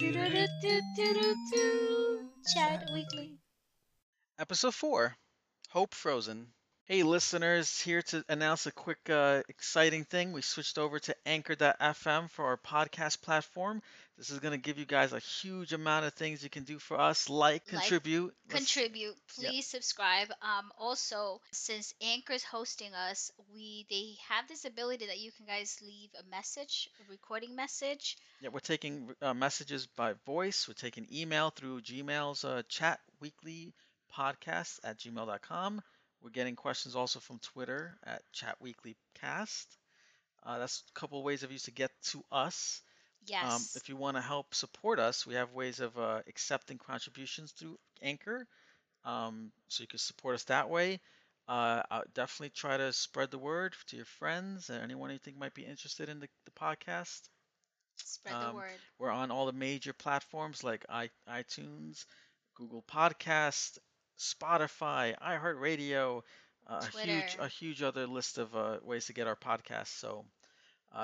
Chat Weekly. Episode 4, Hope Frozen. Hey listeners, here to announce a quick exciting thing. We switched over to Anchor.fm for our podcast platform. This is going to give you guys a huge amount of things you can do for us, contribute. Please subscribe. Also, since Anchor's hosting us, they have this ability that you can guys leave a message, a recording message. Yeah, we're taking messages by voice. We're taking email through Gmail's Chat Weekly Podcast at gmail.com. We're getting questions also from Twitter at Chat Weekly Cast. That's a couple of ways of you to get to us. Yes. If you want to help support us, we have ways of accepting contributions through Anchor. So you can support us that way. I'll definitely try to spread the word to your friends and anyone you think might be interested in the podcast. Spread the word. We're on all the major platforms like iTunes, Google Podcasts, Spotify, iHeartRadio, a huge other list of ways to get our podcast. So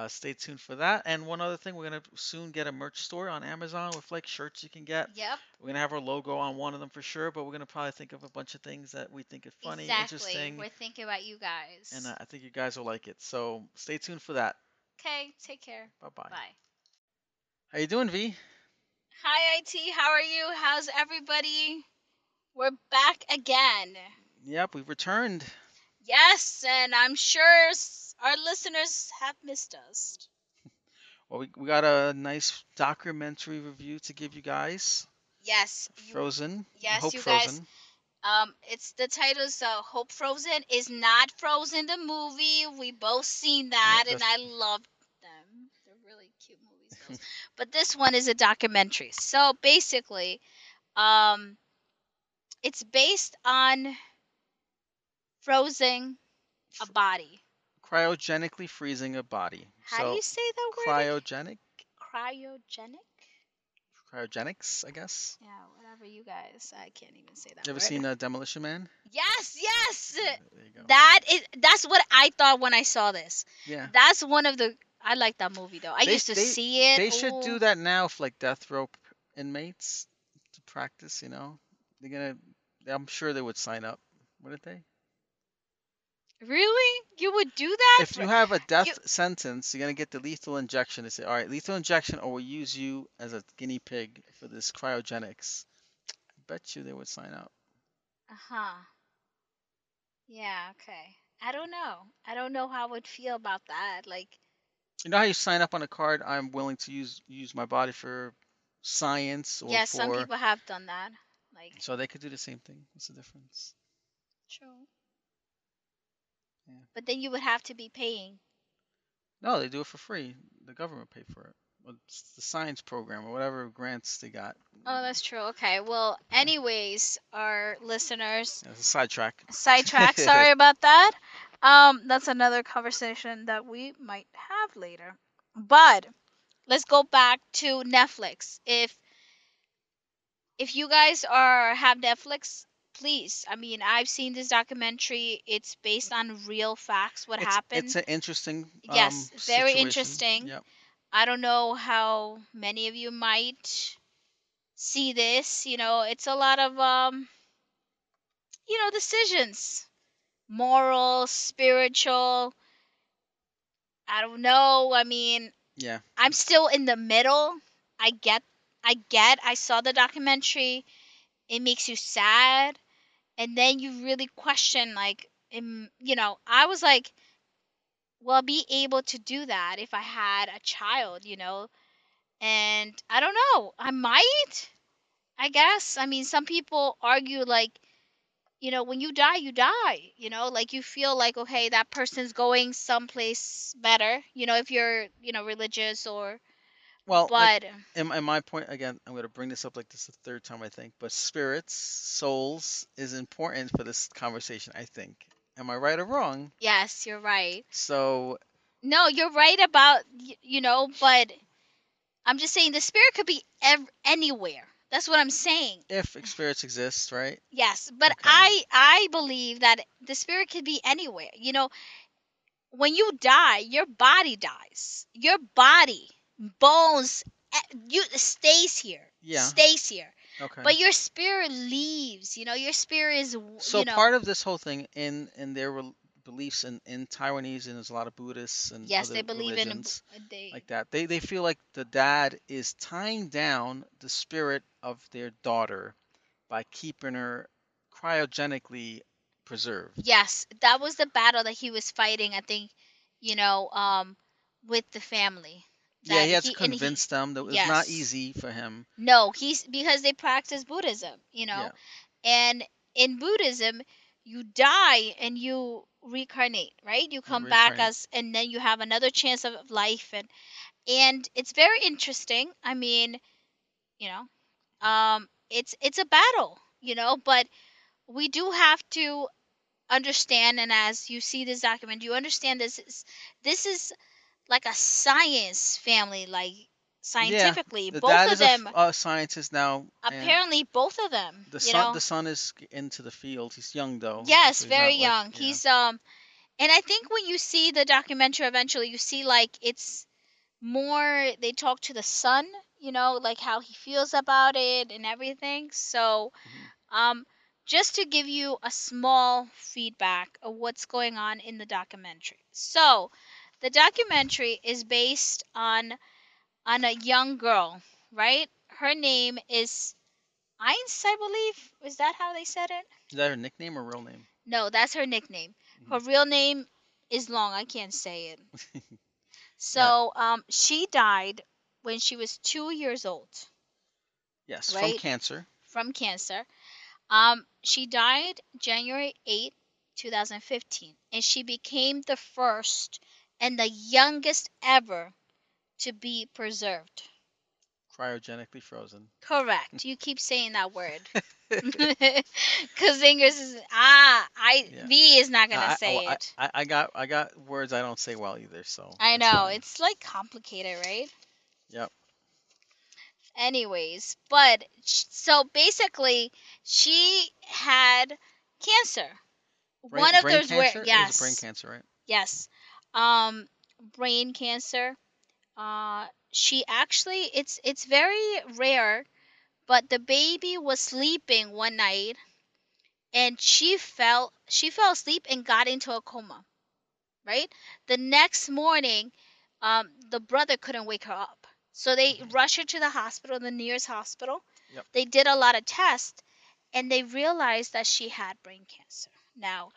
stay tuned for that. And one other thing, we're going to soon get a merch store on Amazon with like shirts you can get. Yep. We're going to have our logo on one of them for sure, but we're going to probably think of a bunch of things that we think are funny, interesting. We're thinking about you guys. And I think you guys will like it. So stay tuned for that. Okay. Take care. Bye-bye. Bye. How you doing, V? Hi, IT. How are you? How's everybody? We're back again. Yep, we've returned. Yes, and I'm sure our listeners have missed us. Well, we got a nice documentary review to give you guys. Yes. Frozen. Yes, Hope you Frozen. Guys. It's the title's Hope Frozen is not Frozen the movie. We both seen that, and I loved them. They're really cute movies, those. But this one is a documentary. So basically, it's based on frozen a body. Cryogenically freezing a body. How do you say that word? Cryogenic? Cryogenic? Cryogenics, I guess. Yeah, whatever you guys. I can't even say that word. You ever seen Demolition Man? Yes! There you go. That's what I thought when I saw this. Yeah. That's one of the... I like that movie, though. I used to see it. They should do that now for, like, death row inmates to practice, you know? I'm sure they would sign up, wouldn't they? Really? You would do that? If you have a death sentence, you're going to get the lethal injection. They say, all right, lethal injection, or we'll use you as a guinea pig for this cryogenics. I bet you they would sign up. Uh-huh. Yeah, okay. I don't know. I don't know how I would feel about that. Like, you know how you sign up on a card, I'm willing to use my body for science? Or for... some people have done that. So they could do the same thing. What's the difference? True. Yeah. But then you would have to be paying. No, they do it for free. The government paid for it. Well, it's the science program or whatever grants they got. Oh, that's true. Okay. Well, anyways, our listeners. That's a sidetrack. Sorry about that. That's another conversation that we might have later. But let's go back to Netflix. If you guys have Netflix, please. I mean, I've seen this documentary. It's based on real facts. What happened? It's an interesting very situation. Interesting. Yep. I don't know how many of you might see this. You know, it's a lot of decisions, moral, spiritual. I don't know. I mean, yeah. I'm still in the middle. I saw the documentary, it makes you sad, and then you really question, like, I was like, well, I'll be able to do that if I had a child, and I don't know, I might, I guess. I mean, some people argue, like, when you die, like, you feel like, okay, that person's going someplace better, if you're, religious or... Well, but in my point, again, I'm going to bring this up like this the third time, I think, but spirits, souls is important for this conversation, I think. Am I right or wrong? Yes, you're right. So. No, you're right about, but I'm just saying the spirit could be anywhere. That's what I'm saying. If spirits exist, right? Yes, but okay. I believe that the spirit could be anywhere. When you die, your body dies. Your body. Bones, you stays here. Yeah. Stays here. Okay. But your spirit leaves. You know, your spirit is. So part of this whole thing in their beliefs in Taiwanese, and there's a lot of Buddhists and yes, other religions like that. They feel like the dad is tying down the spirit of their daughter by keeping her cryogenically preserved. Yes, that was the battle that he was fighting. I think, with the family. Yeah, he had to convince them that it was not easy for him. No, because they practice Buddhism, Yeah. And in Buddhism, you die and you reincarnate, right? You come back and then you have another chance of life, and it's very interesting. I mean, it's a battle, but we do have to understand, and as you see this document, you understand this is like a science family, like scientifically, both of them are scientists now. Apparently, both of them. The son is into the field. He's young though. Yes, so very young. Like, he's and I think when you see the documentary, eventually you see like it's more they talk to the son, like how he feels about it and everything. So, just to give you a small feedback of what's going on in the documentary. So. The documentary is based on a young girl, right? Her name is Einstein, I believe. Is that how they said it? Is that her nickname or real name? No, that's her nickname. Mm-hmm. Her real name is long. I can't say it. So she died when she was 2 years old. Yes, right? From cancer. From cancer. She died January 8, 2015, and she became the first... and the youngest ever to be preserved. Cryogenically frozen. Correct. You keep saying that word. Because Ingers is, V is not going to say it. I got words I don't say well either, so. I know. Fine. It's like complicated, right? Yep. Anyways, but, so basically, she had cancer. One of those words, yes. It was brain cancer, right? Yes. Brain cancer. She actually, it's very rare, but the baby was sleeping one night, and she fell asleep and got into a coma. Right? The next morning, the brother couldn't wake her up, so they rushed her to the hospital, the nearest hospital. Yep. They did a lot of tests, and they realized that she had brain cancer. Now,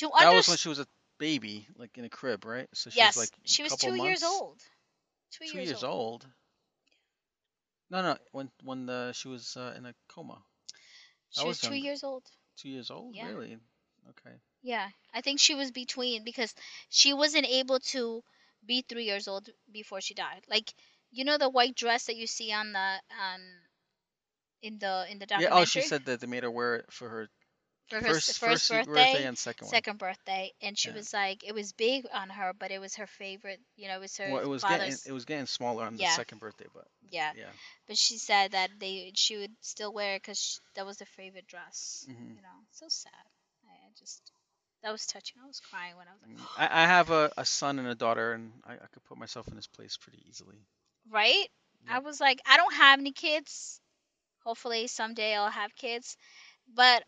that was when she was a baby, like in a crib, right? So she was like she was 2 years old. 2 years old. No. When she was in a coma. She was 2 years old. 2 years old, yeah. Really? Okay. Yeah, I think she was because she wasn't able to be 3 years old before she died. Like the white dress that you see on the in the documentary. Yeah. Oh, she said that they made her wear it for her. For her first birthday and second birthday, and she was like, it was big on her, but it was her favorite. It was her. Well, it was getting smaller on the second birthday, but yeah. But she said that she would still wear it because that was her favorite dress. Mm-hmm. So sad. I just that was touching. I was crying when I was like, I have a son and a daughter, and I could put myself in his place pretty easily. Right? Yeah. I was like, I don't have any kids. Hopefully someday I'll have kids, but.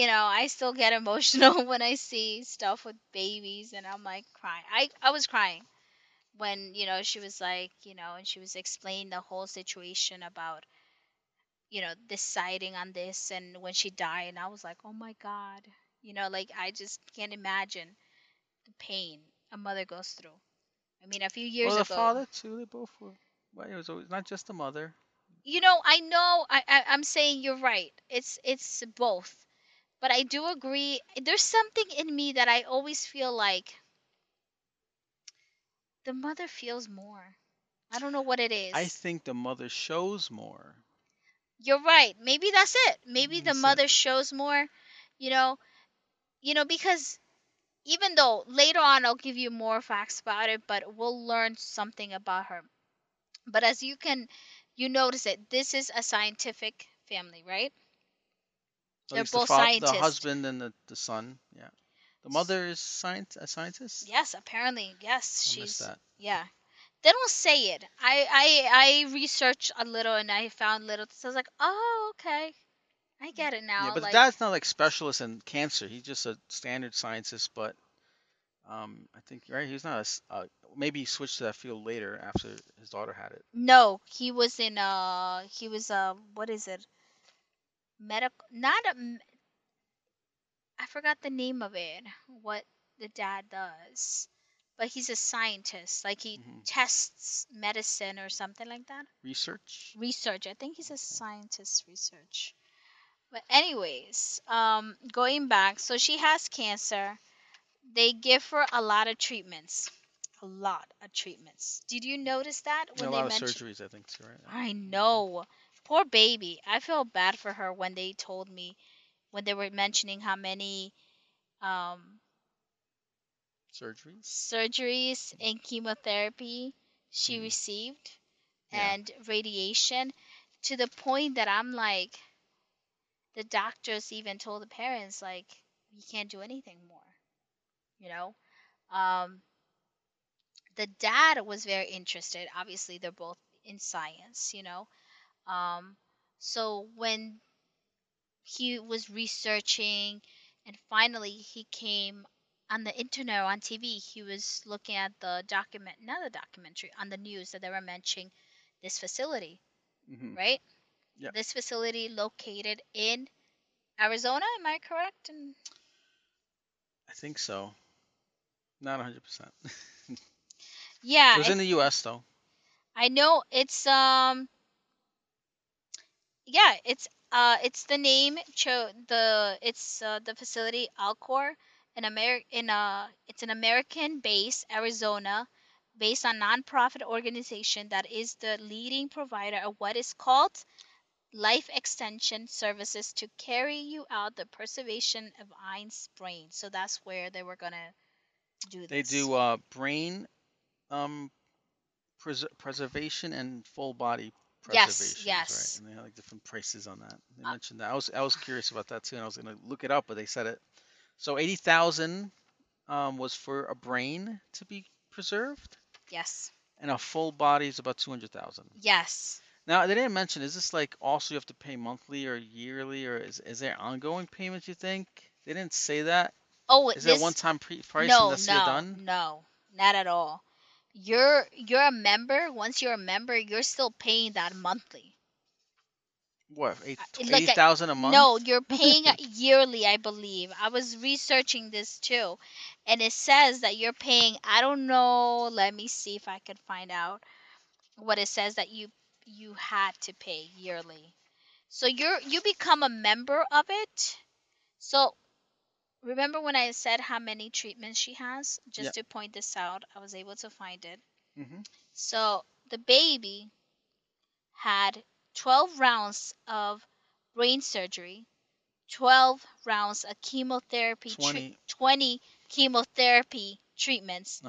I still get emotional when I see stuff with babies, and I'm like crying. I was crying when, she was like, and she was explaining the whole situation about, deciding on this, and when she died, and I was like, oh my God, like I just can't imagine the pain a mother goes through. I mean, a few years ago. Well, the father too, they both were, well, it was always not just the mother. I know, I'm saying you're right. It's both. But I do agree, there's something in me that I always feel like the mother feels more. I don't know what it is. I think the mother shows more. You're right. Maybe that's it. Maybe the mother shows more, because even though later on I'll give you more facts about it, but we'll learn something about her. But as you notice it, this is a scientific family, right? They're both scientists. The husband and the son, yeah. The mother is a scientist? Yes, apparently, yes. I missed that. Yeah. They don't say it. I researched a little and I found little. So I was like, oh, okay, I get it now. Yeah, but like, that's not like specialist in cancer. He's just a standard scientist. But I think he's not. Maybe he switched to that field later after his daughter had it. No, he was in. He was what is it? Medical. Not a. I forgot the name of it. What the dad does. But he's a scientist. Like, he tests medicine or something like that. Research. I think he's a scientist, research. But anyways, going back. So she has cancer. They give her a lot of treatments. Did you notice that? When they mentioned surgeries, I think. Too, right? I know. Poor baby. I feel bad for her when they told me, when they were mentioning how many... Surgeries and chemotherapy she received, and radiation, to the point that I'm like, the doctors even told the parents, like, you can't do anything more, you know? The dad was very interested. Obviously, they're both in science, you know? So when he was researching, and finally he came... on the internet, on TV, he was looking at another documentary on the news that they were mentioning this facility, right? Yeah. This facility located in Arizona, am I correct? I think so. Not 100%. Yeah. It was in the U.S., though. I know it's, yeah, it's the name, the facility Alcor. It's an American base, Arizona, based on nonprofit organization that is the leading provider of what is called life extension services to carry you out the preservation of Einstein's brain. So that's where they were gonna do this. They do brain preservation and full body preservation. Yes. Right? And they had like different prices on that. They mentioned that. I was curious about that too, and I was gonna look it up, but they said it. So $80,000 was for a brain to be preserved. Yes. And a full body is about $200,000. Yes. Now they didn't mention. Is this like also you have to pay monthly or yearly, or is there ongoing payments? You think they didn't say that? Oh, is there one-time price? No, unless you're done? No, not at all. You're a member. Once you're a member, you're still paying that monthly. What, $80,000 a month? No, you're paying yearly, I believe. I was researching this too, and it says that you're paying. I don't know. Let me see if I can find out what it says that you had to pay yearly. So you become a member of it. So remember when I said how many treatments she has? Just to point this out, I was able to find it. So the baby had 12 rounds of brain surgery, 12 rounds of chemotherapy, 20 chemotherapy treatments,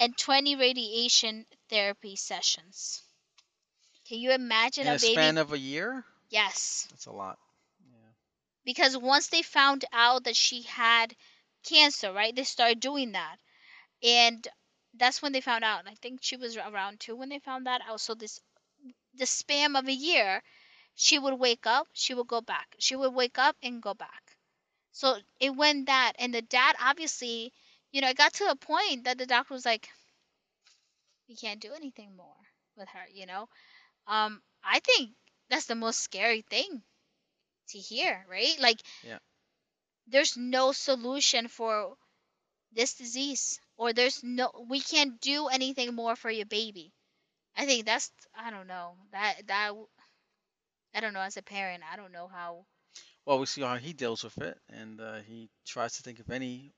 and 20 radiation therapy sessions. Can you imagine a baby? In a span of a year? Yes. That's a lot. Yeah. Because once they found out that she had cancer, right, they started doing that. And that's when they found out. I think she was around 2 when they found that out. So the spam of a year, she would wake up, she would go back. She would wake up and go back. So it went that. And the dad, obviously, you know, it got to a point that the doctor was like, we can't do anything more with her, you know. I think that's the most scary thing to hear, right? Like, there's no solution for this disease, or we can't do anything more for your baby. I think that's, I don't know, that I don't know, as a parent, I don't know how. Well, we see how he deals with it, and he tries to think of any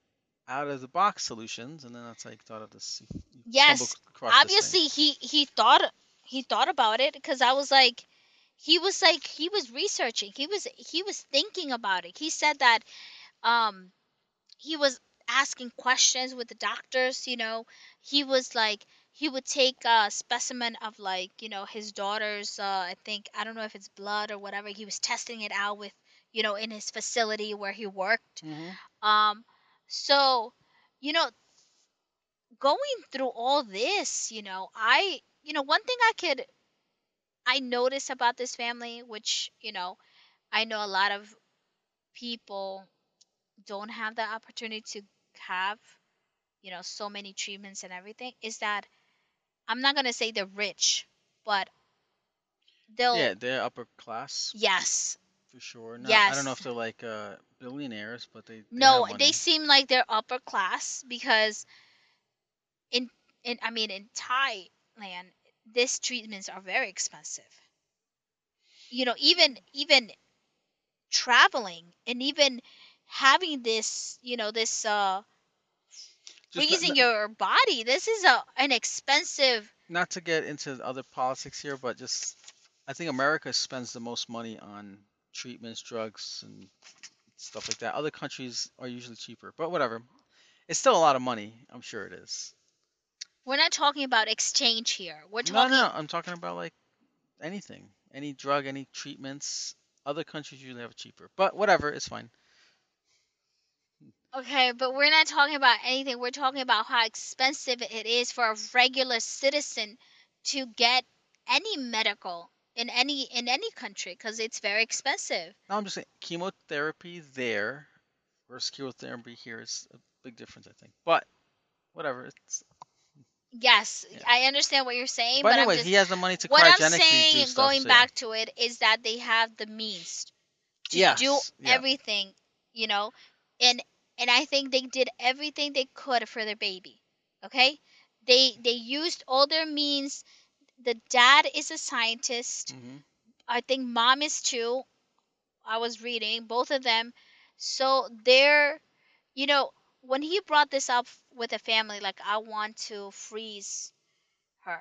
out-of-the-box solutions, and then that's how he thought of this. Yes, obviously he thought about it, because I was like, he was researching, he was thinking about it. He said that he was asking questions with the doctors, you know, he was like, he would take a specimen of, like, you know, his daughter's, I think, I don't know if it's blood or whatever. He was testing it out with, you know, in his facility where he worked. So, you know, going through all this, one thing I notice about this family, which, I know a lot of people don't have the opportunity to have, so many treatments and everything, is that I'm not going to say they're rich, but they're upper class. Yes. For sure. Not, yes. I don't know if they're like billionaires, but they no, they seem like they're upper class because in Thailand, these treatments are very expensive. Even traveling and even having this, freezing your body. This is an expensive. Not to get into other politics here, but just I think America spends the most money on treatments, drugs, and stuff like that. Other countries are usually cheaper, but whatever. It's still a lot of money. I'm sure it is. We're not talking about exchange here. We're talking. No, I'm talking about like anything, any drug, any treatments. Other countries usually have it cheaper, but whatever, it's fine. Okay, but we're not talking about anything. We're talking about how expensive it is for a regular citizen to get any medical in any country because it's very expensive. No, I'm just saying chemotherapy there versus chemotherapy here is a big difference, I think. But whatever, it's. Yes, yeah. I understand what you're saying. But anyway, he has the money to cryogenically do stuff. What I'm saying, going back to it, is that they have the means to do everything, And I think they did everything they could for their baby, okay? They used all their means. The dad is a scientist. Mm-hmm. I think mom is too. I was reading both of them. So they're, when he brought this up with the family, like, I want to freeze her.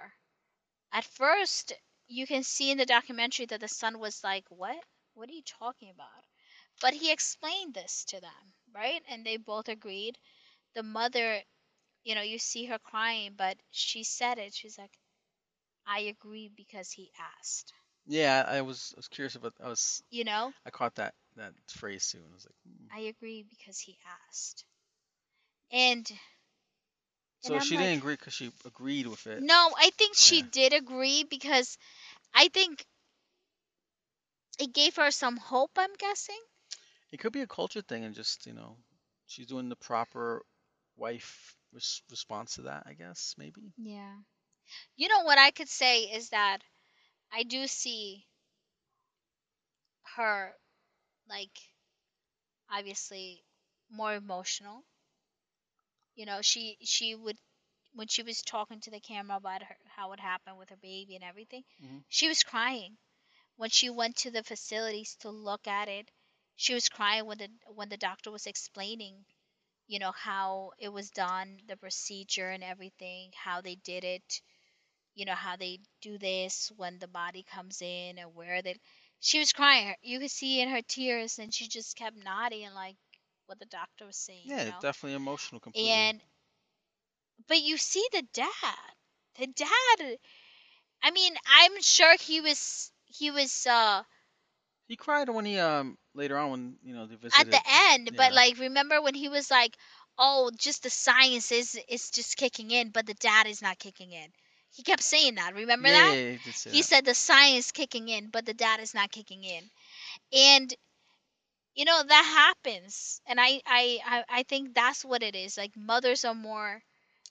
At first, you can see in the documentary that the son was like, what? What are you talking about? But he explained this to them, right? And they both agreed. The mother, you see her crying, but she said it. She's like, I agree because he asked. Yeah, I was curious about I was. I caught that phrase too, and I was like, I agree because he asked. And so she didn't agree because she agreed with it. No, I think she did agree because I think it gave her some hope, I'm guessing. It could be a culture thing and just, she's doing the proper wife response to that, I guess, maybe. Yeah. What I could say is that I do see her, like, obviously more emotional. She would, when she was talking to the camera about how it happened with her baby and everything, mm-hmm. She was crying. When she went to the facilities to look at it, she was crying when the doctor was explaining, how it was done, the procedure and everything, how they did it, how they do this when the body comes in and where they. She was crying. You could see in her tears, and she just kept nodding and like what the doctor was saying. Yeah, definitely emotional, completely. But you see the dad. The dad. I mean, I'm sure he was. He cried when he later on when they visited. At the end, but like remember when he was like, "Oh, just the science is just kicking in, but the dad is not kicking in." He kept saying that. Remember that? Yeah, he said the science kicking in, but the dad is not kicking in, and that happens. And I think that's what it is. Like mothers are more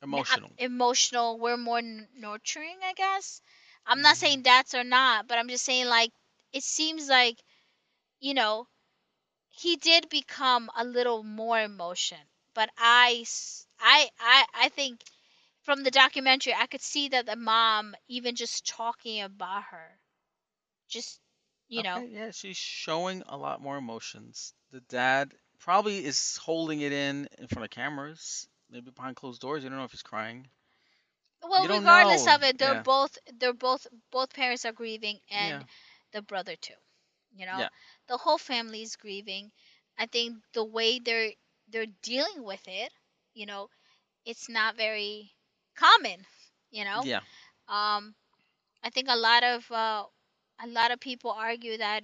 emotional. Emotional. We're more nurturing, I guess. I'm not saying dads are not, but I'm just saying, like, it seems like, he did become a little more emotion. But I think from the documentary, I could see that the mom, even just talking about her, just, Okay, yeah, she's showing a lot more emotions. The dad probably is holding it in front of cameras, maybe behind closed doors. You don't know if he's crying. Well, regardless of it, they're both parents are grieving, and the brother too. The whole family is grieving. I think the way they're dealing with it, it's not very common. Yeah. I think a lot of people argue that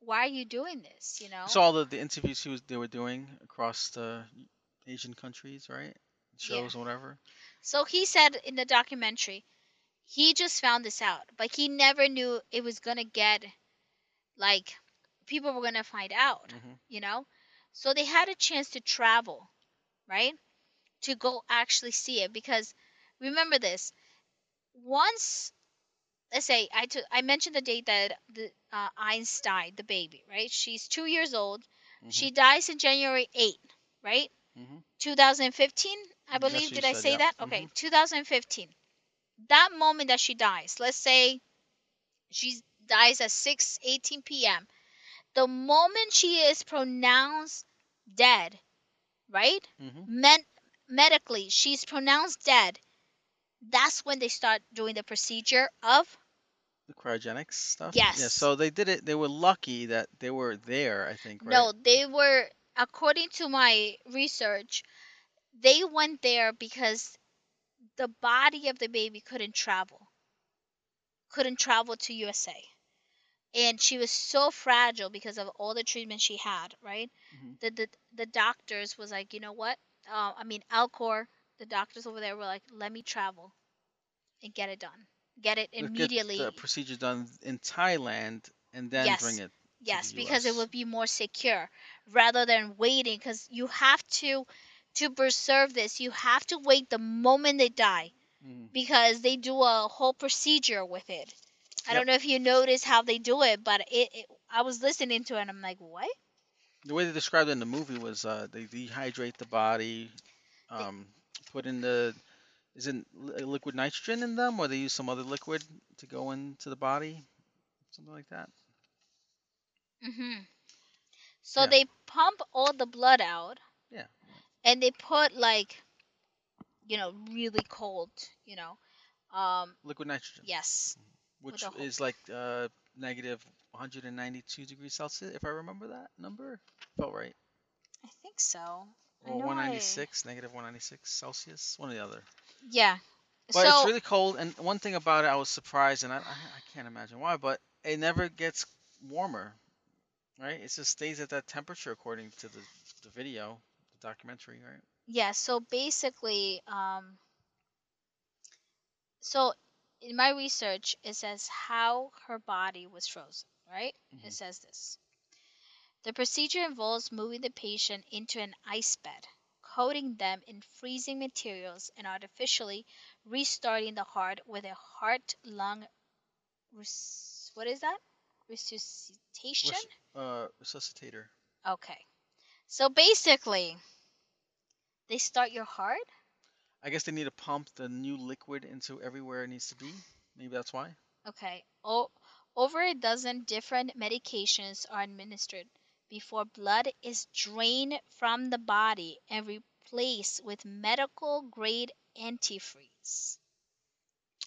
why are you doing this? So all the interviews they were doing across the Asian countries, right? shows or whatever. So he said in the documentary, he just found this out. Like, he never knew it was going to get, like, people were going to find out, you know? So they had a chance to travel, right? To go actually see it. Because remember this, once, let's say, I mentioned the date that the Einstein, the baby, right? She's 2 years old. She dies in January 8th, right? 2015, I believe. Yes, Did I say that? Okay, 2015. That moment that she dies, let's say she dies at 6:18 p.m. The moment she is pronounced dead, right? Medically, she's pronounced dead. That's when they start doing the procedure of the cryogenics stuff. Yes. Yeah, so they did it. They were lucky that they were there, I think, right? No, they were, according to my research, they went there because the body of the baby couldn't travel to USA. And she was so fragile because of all the treatment she had, right? That the doctors was like, you know what? Alcor, the doctors over there were like, let me travel and get it done. Get it immediately. Get the procedure done in Thailand and then bring it. Yes, because it would be more secure rather than waiting, because you have to preserve this, you have to wait the moment they die because they do a whole procedure with it. I don't know if you notice how they do it, but it I was listening to it and I'm like, what? The way they described it in the movie was they dehydrate the body, put in the... Isn't liquid nitrogen in them, or they use some other liquid to go into the body? Something like that. So they pump all the blood out. Yeah. And they put, like, really cold, liquid nitrogen. Yes. Which is like negative 192 degrees Celsius, if I remember that number. Felt right. I think so. Or 196, negative 196 Celsius, one or the other. Yeah. But it's really cold, and one thing about it, I was surprised, and I can't imagine why, but it never gets warmer, right? It just stays at that temperature according to the video, the documentary, right? Yeah, so basically, so in my research, it says how her body was frozen, right? It says this. The procedure involves moving the patient into an ice bed, coating them in freezing materials, and artificially restarting the heart with a heart-lung resuscitation? Resuscitator. Okay. So basically, they start your heart? I guess they need to pump the new liquid into everywhere it needs to be. Maybe that's why. Okay. Over a dozen different medications are administered before blood is drained from the body and replaced with medical-grade antifreeze.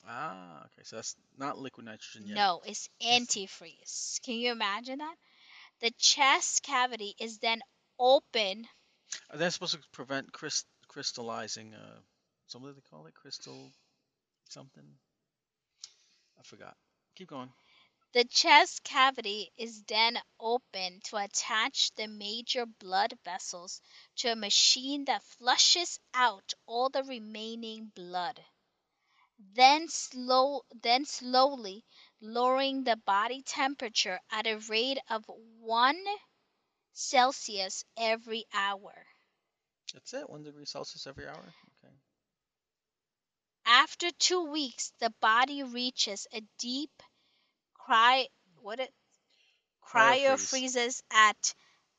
Ah, okay. So that's not liquid nitrogen yet. No, it's antifreeze. Can you imagine that? The chest cavity is then open. Are they supposed to prevent crystallizing? Something they call it? Crystal something? I forgot. Keep going. The chest cavity is then opened to attach the major blood vessels to a machine that flushes out all the remaining blood, then slowly lowering the body temperature at a rate of 1 Celsius every hour. That's it, 1 degree Celsius every hour? Okay. After 2 weeks, the body reaches a deep cryo freezes at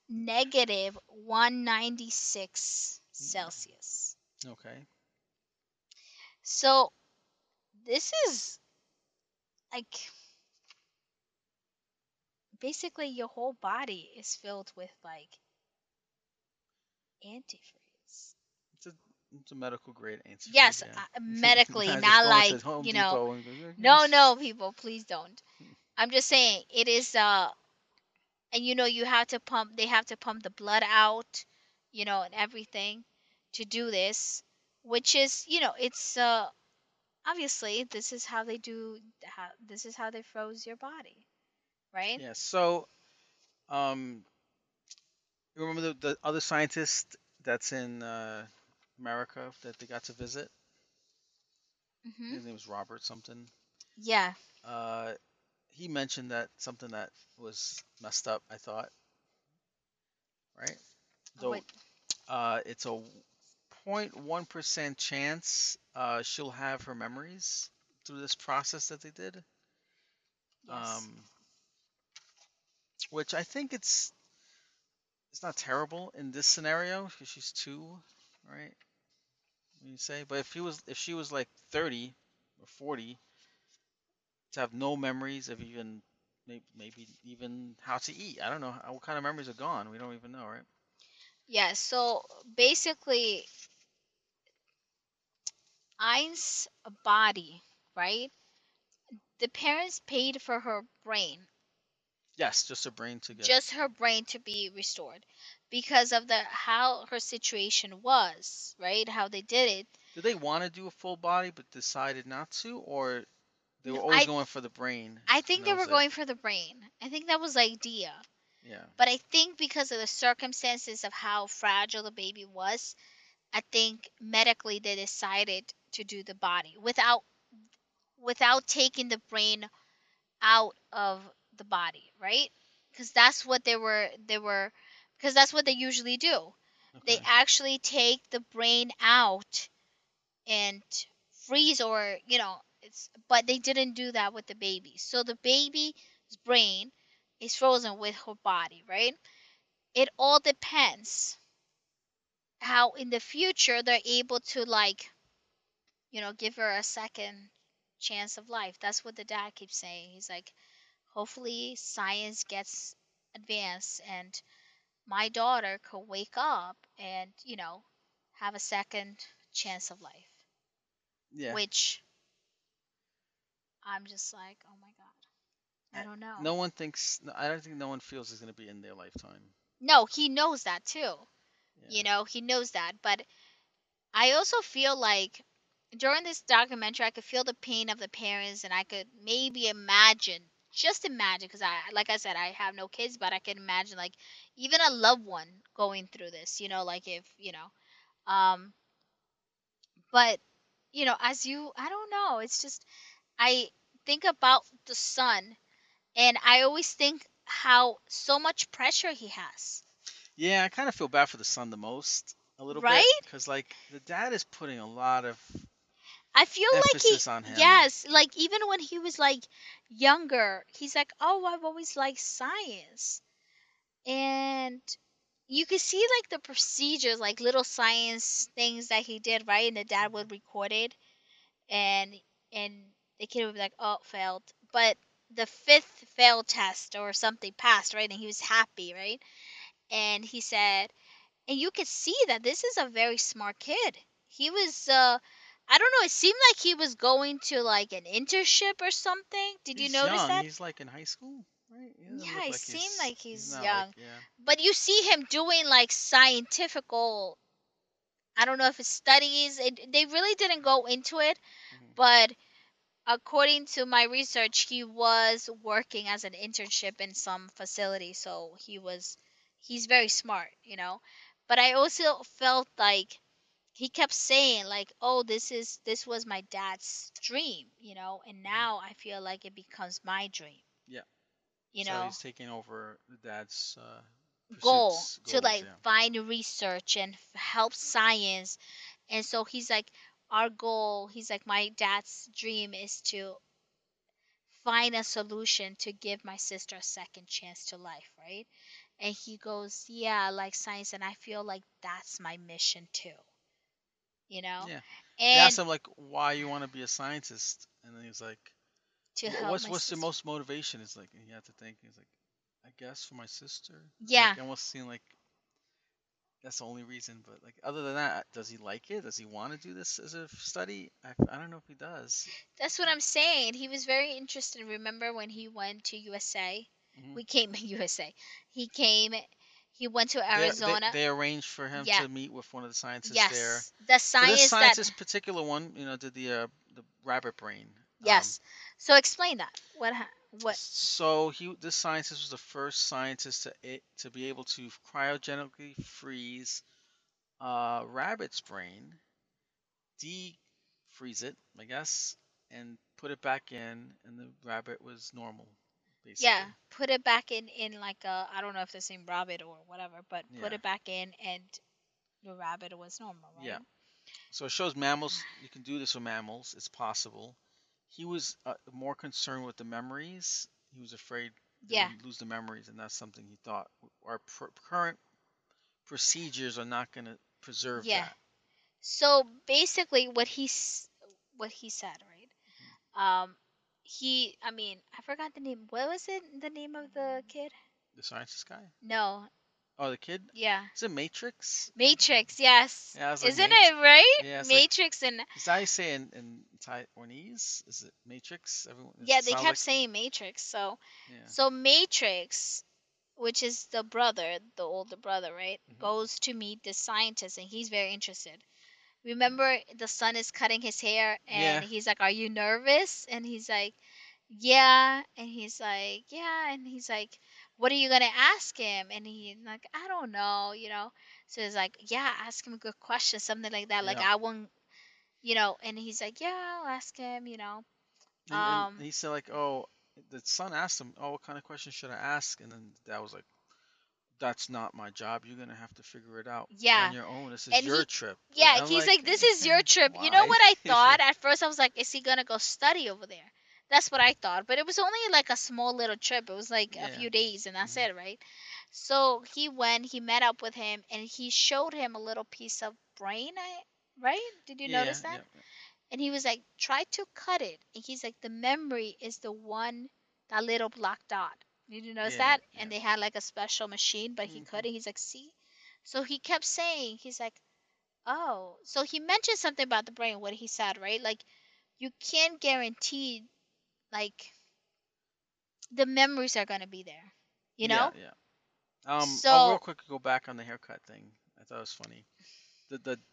negative 196 Celsius. Okay. So this is like basically your whole body is filled with like antifreeze. It's a medical grade antifreeze. Yes, yeah. Medically, not like, Home Depot. No, people, please don't. I'm just saying it is, and you have to pump. They have to pump the blood out, and everything to do this, which is, it's obviously this is how they do. This is how they froze your body, right? Yeah. So, you remember the other scientist that's in America that they got to visit. Mm-hmm. His name was Robert something. Yeah. He mentioned that something that was messed up, I thought. Right? Though, it's a 0.1% chance she'll have her memories through this process that they did. Yes. Which I think it's not terrible in this scenario because she's 2, right? You say, but if she was like 30 or 40, to have no memories of even maybe even how to eat. I don't know what kind of memories are gone. We don't even know, right? Yeah. So basically, Ein's body, right? The parents paid for her brain. Yes, just her brain to get. Just her brain to be restored, because of the how her situation was, right? How they did it. Did they want to do a full body but decided not to, or they were always going for the brain? I think they were going for the brain. I think that was the idea. Yeah. But I think because of the circumstances of how fragile the baby was, I think medically they decided to do the body without taking the brain out of the body, right? Because that's what because that's what they usually do. Okay. They actually take the brain out and freeze, or but they didn't do that with the baby. So the baby's brain is frozen with her body, right? It all depends how in the future they're able to give her a second chance of life. That's what the dad keeps saying. He's like, hopefully science gets advanced and my daughter could wake up and, have a second chance of life. Yeah. Which I'm just like, oh my God, I don't know. I don't think no one feels it's going to be in their lifetime. No, he knows that too. Yeah. He knows that. But I also feel like during this documentary, I could feel the pain of the parents, and I could maybe imagine, because like I said, I have no kids, but I can imagine even a loved one going through this, but I don't know. It's just, I think about the son, and I always think how so much pressure he has. Yeah, I kind of feel bad for the son the most a little bit, because the dad is putting a lot of emphasis on him. Yes, even when he was younger, he's like, oh, I've always liked science, and you could see the procedures, little science things that he did, right? And the dad would record it, and the kid would be like, oh, failed, but the 5th fail test or something passed, right? And he was happy, right? And he said, and you could see that this is a very smart kid. He was I don't know. It seemed like he was going to an internship or something. Did you notice that? He's in high school, right? Yeah, it seemed like he's young. But you see him doing scientific, I don't know if it's studies. They really didn't go into it. Mm-hmm. But according to my research, he was working as an internship in some facility. So he's very smart, But I also felt he kept saying oh, this was my dad's dream, and now I feel like it becomes my dream. Yeah. So he's taking over dad's goals, to find research and help science. And so he's like, our goal, he's like, my dad's dream is to find a solution to give my sister a second chance to life, right? And he goes, yeah, science, and I feel like that's my mission too. Yeah. And they asked him why you want to be a scientist, and then he's like, to help what's the most motivation? It's like, and you have to think. He's like, I guess for my sister. Yeah. It almost seemed like that's the only reason. But other than that, does he like it? Does he want to do this as a study? I don't know if he does. That's what I'm saying. He was very interested. Remember when he went to USA? Mm-hmm. He came. He went to Arizona. They arranged for him to meet with one of the scientists there. Yes, this scientist, particular one, did the rabbit brain. Yes. So explain that. What? So this scientist was the first scientist to be able to cryogenically freeze rabbit's brain, defreeze it, I guess, and put it back in, and the rabbit was normal, basically. Yeah, put it back in like a, I don't know if the same rabbit or whatever, but put it back in and the rabbit was normal, right? Yeah. So it shows mammals, you can do this with mammals, it's possible. He was more concerned with the memories. He was afraid he'd lose the memories, and that's something he thought our current procedures are not going to preserve that. So basically what he said, right? I forgot the name. What was it? The name of the kid? The scientist guy? No. Oh, the kid? Yeah. Is it Matrix? Matrix, yes. Yeah, like, isn't it right? Yeah, Matrix, like, and. Is that how you say in Taiwanese? Is it Matrix? Everyone. Yeah, they kept saying Matrix. So, so Matrix, which is the brother, the older brother, right, goes to meet the scientist, and he's very interested. Remember, the son is cutting his hair, and he's like, "Are you nervous?" And he's like, "Yeah," and he's like, "Yeah," and he's like, "What are you going to ask him?" And he's like, "I don't know, you know." So he's like, "Yeah, ask him a good question," something like that. Like, I won't, you know. And he's like, "Yeah, I'll ask him, you know." And he said, like, oh, the son asked him, "Oh, what kind of question should I ask?" And then that was like, "That's not my job. You're going to have to figure it out on your own. This is your trip." Yeah, he's like, "This is your trip." Why? You know what I thought? At first I was like, is he going to go study over there? That's what I thought. But it was only like a small little trip. It was like a few days and that's it, right? So he went, he met up with him, and he showed him a little piece of brain, right? Did you notice that? Yeah. And he was like, "Try to cut it." And he's like, "The memory is the one, that little black dot." Did you notice that? Yeah. And they had like a special machine, but he cut it. He's like, "See?" So he kept saying, he's like, "Oh." So he mentioned something about the brain, what he said, right? Like, you can't guarantee, like, the memories are going to be there, you know? Yeah. So, I'll real quick go back on the haircut thing. I thought it was funny.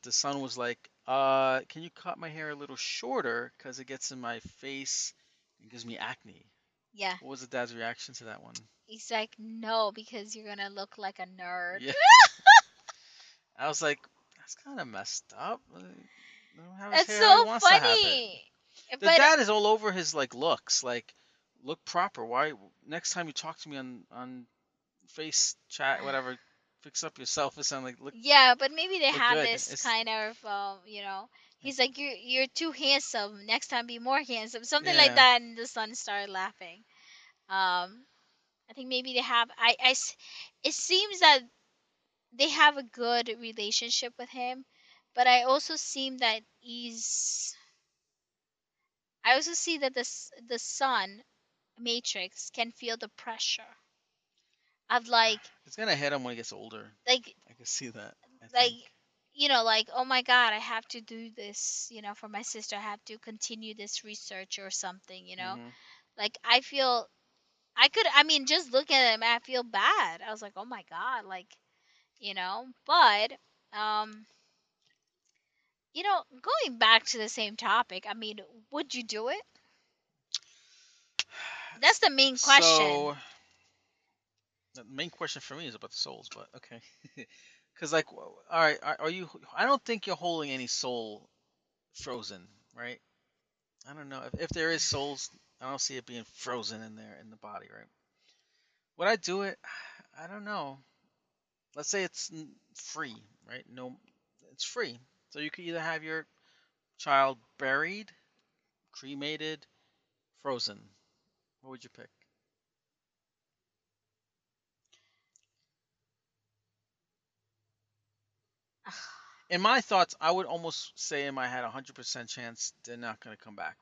The son was like, "Can you cut my hair a little shorter? Because it gets in my face and gives me acne." Yeah. What was the dad's reaction to that one? He's like, "No, because you're going to look like a nerd." Yeah. I was like, that's kind of messed up. That's so funny. The dad is all over his, like, looks. Like, look proper. Why? Next time you talk to me on face chat, whatever, fix up yourself or something. Like, look. Yeah, but maybe they have good. It's kind of, you know. He's like, you're too handsome. Next time, be more handsome. Something like that. And the son started laughing. I think maybe they have. It seems that they have a good relationship with him, but I also seem that I also see that the son, Matrix, can feel the pressure of, like. It's gonna hit him when he gets older. Like, I can see that. I think. You know, like, oh my God, I have to do this, you know, for my sister. I have to continue this research or something, you know. Mm-hmm. Like, I feel, just looking at him, I feel bad. I was like, oh my God, like, you know. But, you know, going back to the same topic, I mean, would you do it? That's the main question. So, the main question for me is about the souls, but okay. Because, like, all right, are you? I don't think you're holding any soul frozen, right? I don't know. If there is souls, I don't see it being frozen in there in the body, right? Would I do it? I don't know. Let's say it's free, right? No, it's free. So you could either have your child buried, cremated, frozen. What would you pick? In my thoughts, I would almost say in my head, 100% chance they're not going to come back.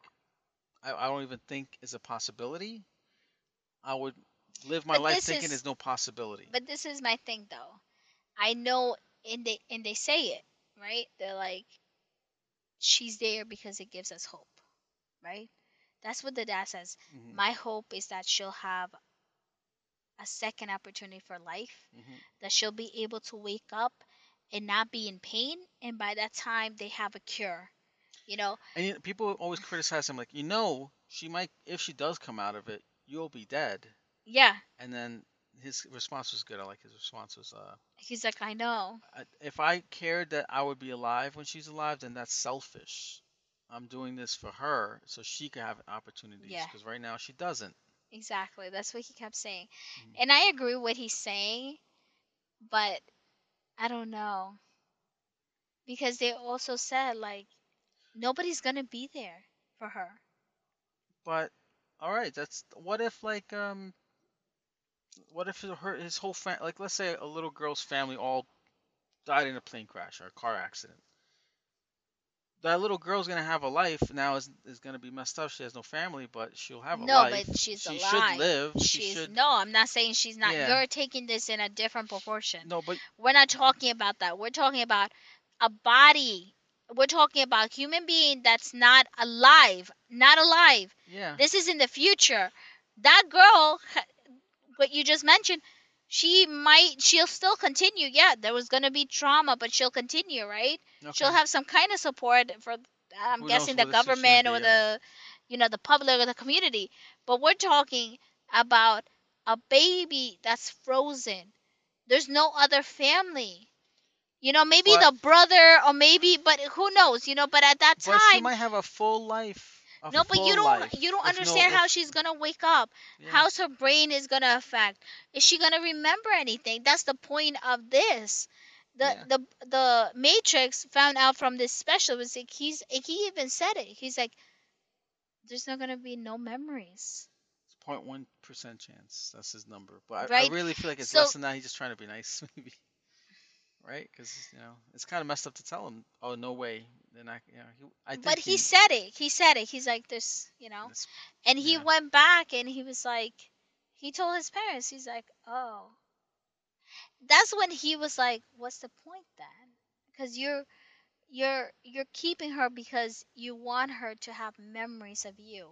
I don't even think it's a possibility. I would live my life thinking there's no possibility. But this is my thing, though. I know, and they say it, right? They're like, she's there because it gives us hope, right? That's what the dad says. Mm-hmm. My hope is that she'll have a second opportunity for life, that she'll be able to wake up and not be in pain, and by that time they have a cure, you know. And people always criticize him, like, you know, she might, if she does come out of it, you'll be dead. Yeah. And then his response was good. I like his response was. He's like, I know. If I cared that I would be alive when she's alive, then that's selfish. I'm doing this for her so she can have opportunities. Because right now she doesn't. Exactly. That's what he kept saying. Mm-hmm. And I agree with what he's saying, but I don't know. Because they also said, like, nobody's going to be there for her. But, all right, that's... What if, like, What if his whole family... Like, let's say a little girl's family all died in a plane crash or a car accident. That little girl's going to have a life now. Is going to be messed up. She has no family, but she'll have a life. No, but she's alive. She should live. She should... No, I'm not saying she's not. Yeah. You're taking this in a different proportion. No, but... We're not talking about that. We're talking about a body. We're talking about human being that's not alive. Not alive. Yeah. This is in the future. That girl, what you just mentioned, she'll still continue. Yeah, there was going to be trauma, but she'll continue, right? Okay. She'll have some kind of support for, I'm guessing, the government or the, the public or the community. But we're talking about a baby that's frozen. There's no other family. Maybe the brother or but who knows, but at that time. But she might have a full life. No, but you don't understand how she's going to wake up. Yeah. How's her brain is going to affect? Is she going to remember anything? That's the point of this. The Matrix found out from this special was like he even said it. He's like, there's not going to be no memories. It's 0.1% chance. That's his number. But I really feel like it's less than that. He's just trying to be nice, maybe. Right? Because, it's kind of messed up to tell him, oh, no way. Then he said it. He said it. He's like, this, This, and he went back and he was like, he told his parents, he's like, oh. That's when he was like, what's the point then? Because you're keeping her because you want her to have memories of you.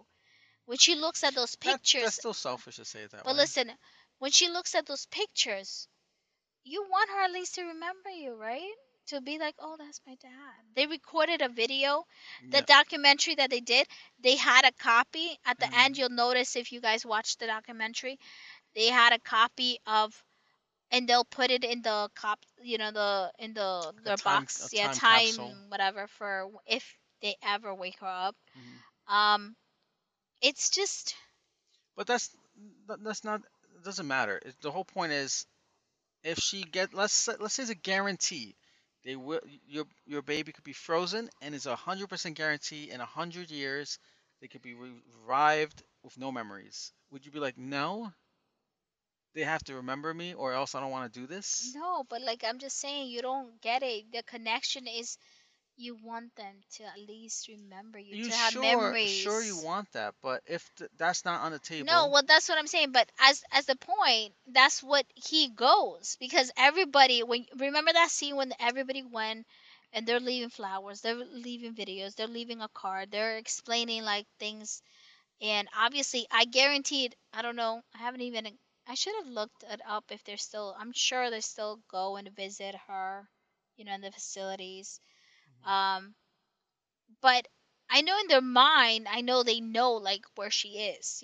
When she looks at those pictures. That's still selfish to say it that way. But listen, when she looks at those pictures, you want her at least to remember you, right? To be like, oh, that's my dad. They recorded a video. The documentary that they did, they had a copy. At the end, you'll notice if you guys watch the documentary, they had a copy of, and they'll put it in the box. Time whatever for if they ever wake her up. Mm-hmm. It's just. But that's not. It doesn't matter. The whole point is. If she let's say it's a guarantee, they will your baby could be frozen and it's 100% guarantee in 100 years they could be revived with no memories. Would you be like, no? They have to remember me, or else I don't want to do this. No, but like I'm just saying, you don't get it. The connection is, you want them to at least remember you to have memories. Sure, you want that, but if that's not on the table. No, well, that's what I'm saying. But as the point, that's what he goes because everybody. Remember that scene when everybody went, and they're leaving flowers, they're leaving videos, they're leaving a card, they're explaining like things, and obviously, I guaranteed. I don't know. I haven't even. I should have looked it up if they're still. I'm sure they still go and visit her, in the facilities. But I know in their mind, I know they know like where she is,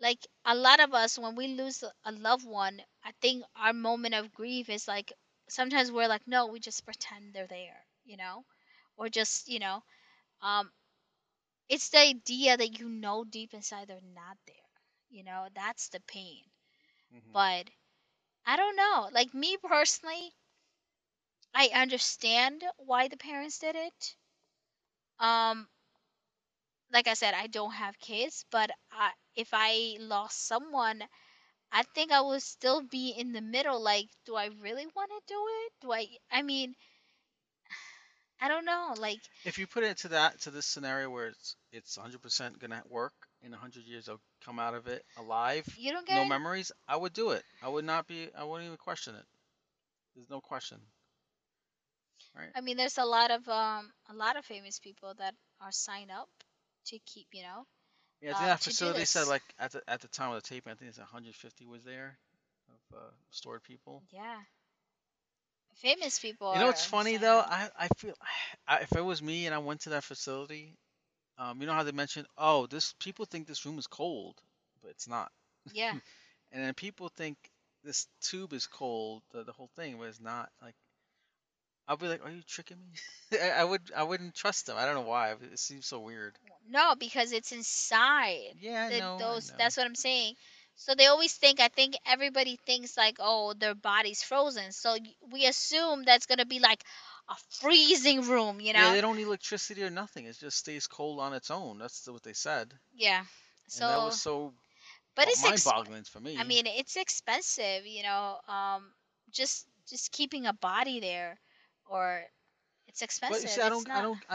like a lot of us, when we lose a loved one, I think our moment of grief is like, sometimes we're like, no, we just pretend they're there, or just, it's the idea that, deep inside they're not there, that's the pain. Mm-hmm. But I don't know, like me personally, I understand why the parents did it. Like I said, I don't have kids, but if I lost someone, I think I would still be in the middle. Like, do I really want to do it? I mean, I don't know. Like, if you put it to this scenario where it's 100% gonna work in 100 years, I'll come out of it alive. You don't get no memories. I would do it. I wouldn't even question it. There's no question. Right. I mean, there's a lot of famous people that are signed up to keep, Yeah, I think that facility said like at the time of the taping, I think it's 150 was there of stored people. Yeah, famous people. What's funny though? I feel if it was me and I went to that facility, how they mentioned, oh, people think this room is cold, but it's not. Yeah. And then people think this tube is cold, the whole thing, but it's not. Like, I'll be like, are you tricking me? I wouldn't trust them. I don't know why. It seems so weird. No, because it's inside. Yeah, I know. That's what I'm saying. So they always think, I think everybody thinks like, oh, their body's frozen. So we assume that's going to be like a freezing room, you know? Yeah, they don't need electricity or nothing. It just stays cold on its own. That's what they said. Yeah. So and that was so mind-boggling for me. I mean, it's expensive, you know, just keeping a body there. Or it's expensive. But see, I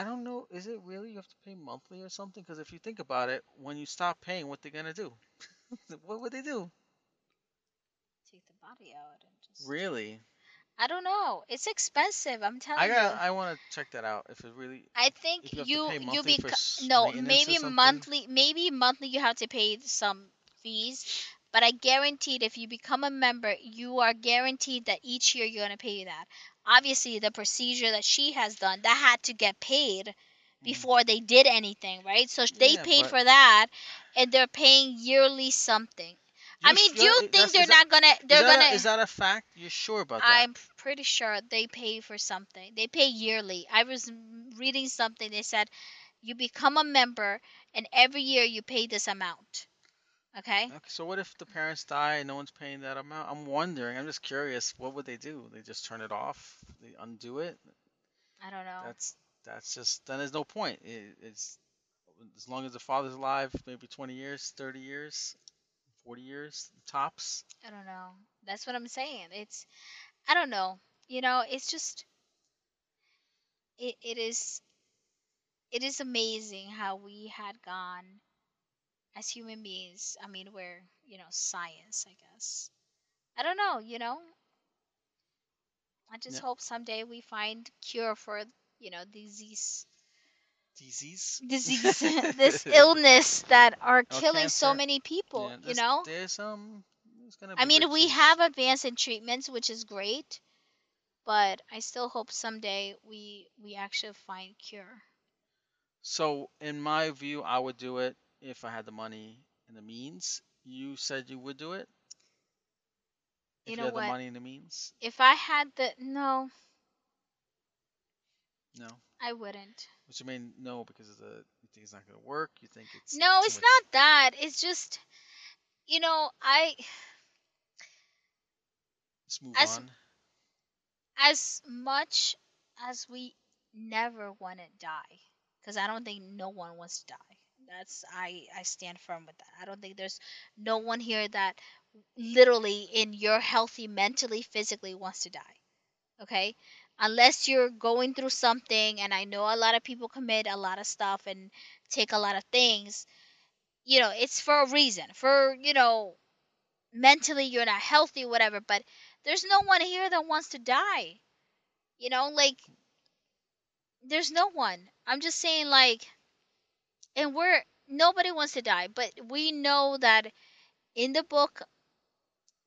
don't know. Is it really? You have to pay monthly or something? Because if you think about it, when you stop paying, what they're gonna do? What would they do? Take the body out and just. Really? I don't know. It's expensive. I'm telling you. I want to check that out. If it really. I think you maybe monthly you have to pay some fees. But I guaranteed if you become a member, you are guaranteed that each year you're going to pay that. Obviously, the procedure that she has done, that had to get paid before they did anything, right? So they paid for that, and they're paying yearly something. I mean, sure? Do you think Is that a fact? You're sure about that? I'm pretty sure they pay for something. They pay yearly. I was reading something. They said you become a member, and every year you pay this amount. Okay. So what if the parents die and no one's paying that amount? I'm wondering. I'm just curious. What would they do? They just turn it off? They undo it? I don't know. That's just. Then there's no point. It's as long as the father's alive, maybe 20 years, 30 years, 40 years tops. I don't know. That's what I'm saying. It's. I don't know. You know. It's just. It is. It is amazing how we had gone. As human beings, I mean, we're, you know, science, I guess. I don't know, you know? I just hope someday we find cure for, you know, disease? This illness that are killing so many people, yeah, you know? There's gonna be we have advanced in treatments, which is great. But I still hope someday we actually find cure. So, in my view, I would do it. If I had the money and the means, you said you would do it? If you know the money and the means? If I had the... No. No? I wouldn't. Which you mean no because of you think it's not going to work? You think it's... No, it's not that. It's just... You know, I... Let's move on. As much as we never want to die, because I don't think no one wants to die. That's I stand firm with that. I don't think there's no one here that literally in your healthy mentally, physically wants to die. Okay? Unless you're going through something, and I know a lot of people commit a lot of stuff and take a lot of things. You know, it's for a reason. For, you know, mentally you're not healthy, whatever, but there's no one here that wants to die. You know, like there's no one. I'm just saying like and nobody wants to die, but we know that in the book,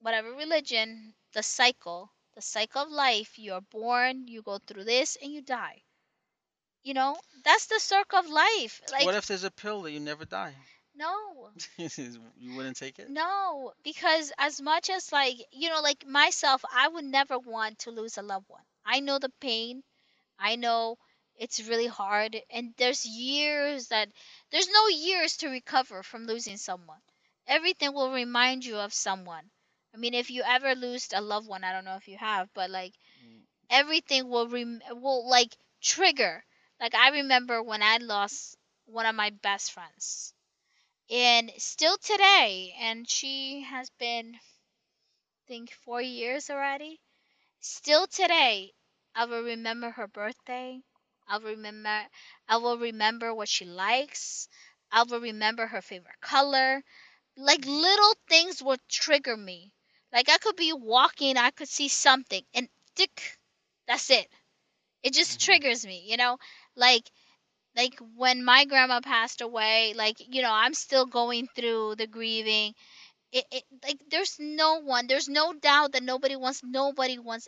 whatever religion, the cycle of life, you're born, you go through this, and you die. You know, that's the circle of life. Like, what if there's a pill that you never die? No. You wouldn't take it? No, because as much as like, you know, like myself, I would never want to lose a loved one. I know the pain. I know it's really hard, and there's no years to recover from losing someone. Everything will remind you of someone. I mean, if you ever lose a loved one, I don't know if you have, but like everything will like trigger. Like I remember when I lost one of my best friends, and still today, and she has been, I think 4 years already. Still today, I will remember her birthday. I will remember what she likes. I will remember her favorite color. Like little things will trigger me. Like I could be walking, I could see something, and tick, that's it. It just triggers me, you know? Like when my grandma passed away, like, you know, I'm still going through the grieving. It like there's no doubt that nobody wants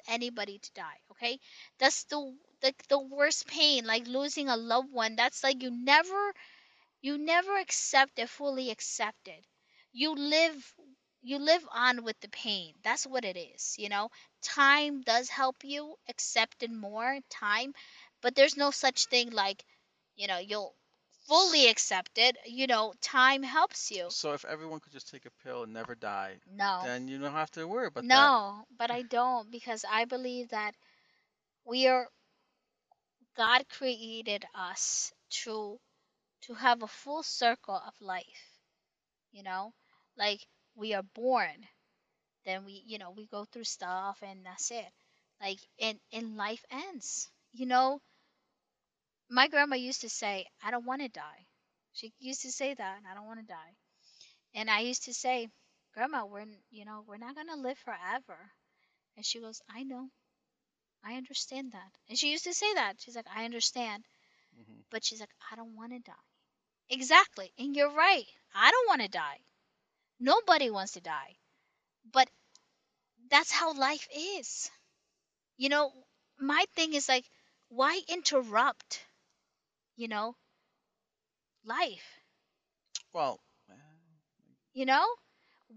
anybody to die, okay? That's the worst pain, like losing a loved one. That's like you never accept it, fully accept it. You live you live on with the pain. That's what it is, you know. Time does help you accept in more time, but there's no such thing like, you know, you'll fully accept it. You know, time helps you. So if everyone could just take a pill and never die, then you don't have to worry about that. No, but I don't, because I believe that we are, God created us to have a full circle of life, you know, like we are born, then we, you know, we go through stuff and that's it. Like, and life ends, you know. My grandma used to say, I don't want to die. She used to say that, I don't want to die. And I used to say, Grandma, we're not going to live forever. And she goes, I know. I understand that. And she used to say that. She's like, I understand. Mm-hmm. But she's like, I don't want to die. Exactly. And you're right. I don't want to die. Nobody wants to die. But that's how life is. You know, my thing is like, why interrupt, you know, life? Well, you know,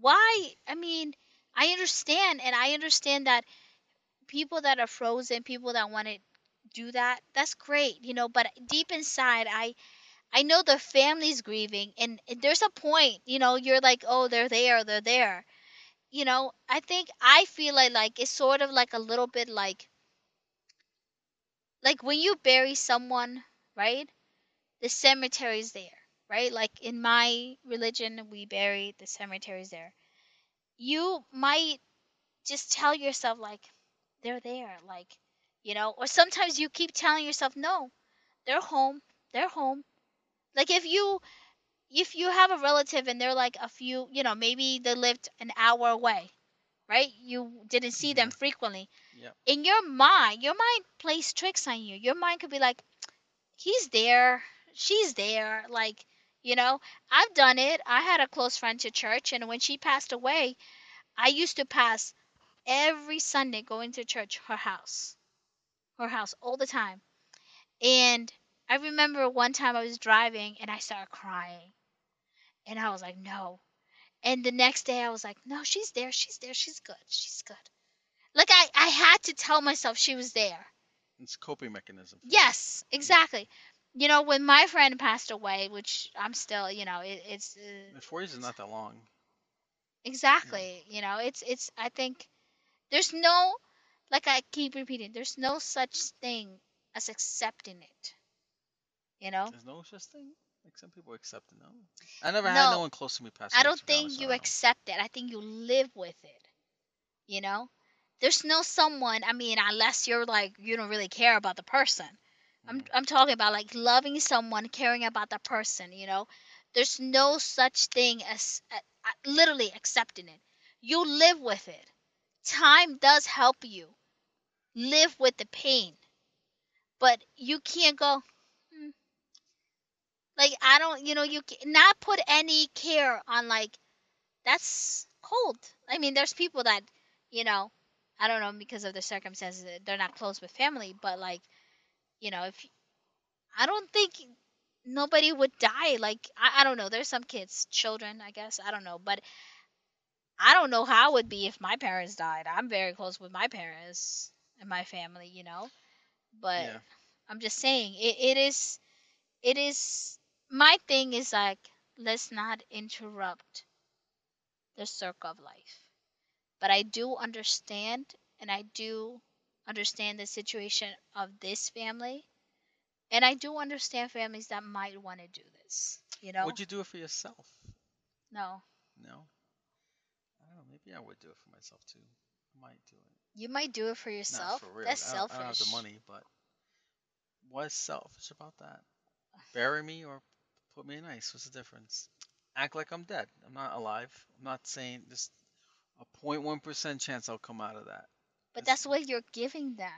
why? I mean, I understand that people that are frozen, people that want to do that, that's great, you know, but deep inside, I know the family's grieving, and there's a point, you know, you're like, oh, they're there. You know, I feel like it's sort of like a little bit like when you bury someone, right, the cemetery's there, right? Like in my religion, we bury, the cemetery's there. You might just tell yourself, like, they're there, like, you know, or sometimes you keep telling yourself, no, they're home. Like if you have a relative and they're like a few, you know, maybe they lived an hour away, right? You didn't see them frequently. Yeah. In your mind plays tricks on you. Your mind could be like, he's there, she's there. Like, you know, I've done it. I had a close friend to church, and when she passed away, I used to pass every Sunday going to church, her house all the time. And I remember one time I was driving and I started crying, and I was like, no. And the next day I was like, no, she's there, she's good. Like I had to tell myself she was there. It's a coping mechanism. Yes, exactly. You know, when my friend passed away, which I'm still, you know, it's. 4 years is not that long. Exactly. Yeah. You know, it's. I think there's no, like I keep repeating, there's no such thing as accepting it. You know. There's no such thing. Like some people accept it. No. I never had no one close to me pass away. I don't think you accept it. I think you live with it. You know. There's no someone, I mean, unless you're like, you don't really care about the person. I'm talking about like loving someone, caring about the person, you know. There's no such thing as literally accepting it. You live with it. Time does help you live with the pain. But you can't go, like, I don't, you know, you not put any care on, like, that's cold. I mean, there's people that, you know, I don't know, because of the circumstances, they're not close with family, but, like, you know, I don't think nobody would die. Like, I don't know. There's some children, I guess. I don't know. But I don't know how it would be if my parents died. I'm very close with my parents and my family, you know. But yeah. I'm just saying, it is, my thing is, like, let's not interrupt the circle of life. But I do understand the situation of this family, and I do understand families that might want to do this, you know? Would you do it for yourself? No. No? I don't know, maybe I would do it for myself, too. I might do it. You might do it for yourself? Not for real. That's selfish. I don't have the money, but what's selfish about that? Bury me or put me in ice? What's the difference? Act like I'm dead. I'm not alive. I'm not saying this. A 0.1% chance I'll come out of that. But that's what you're giving them.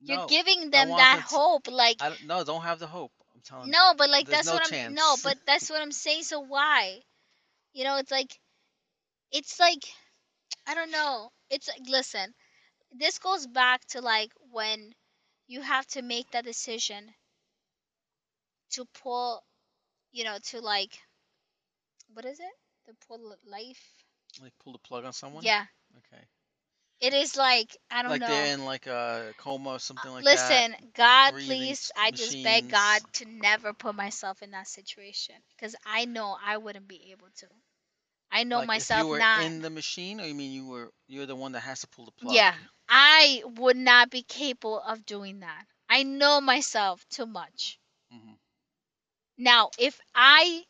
You're giving them that hope. Like, no, don't have the hope. I'm telling you. No, but like that's what I'm saying. So why? You know, it's like, I don't know. It's like, listen, this goes back to like when you have to make that decision to pull, you know, to like, what is it? To pull life. Like pull the plug on someone? Yeah. Okay. It is like, I don't know. Like they're in like a coma or something like that. Listen, God, please, I just beg God to never put myself in that situation. Because I know I wouldn't be able to. I know myself not. Like if you were in the machine, or you mean you're the one that has to pull the plug? Yeah. I would not be capable of doing that. I know myself too much. Mm-hmm. Now, if I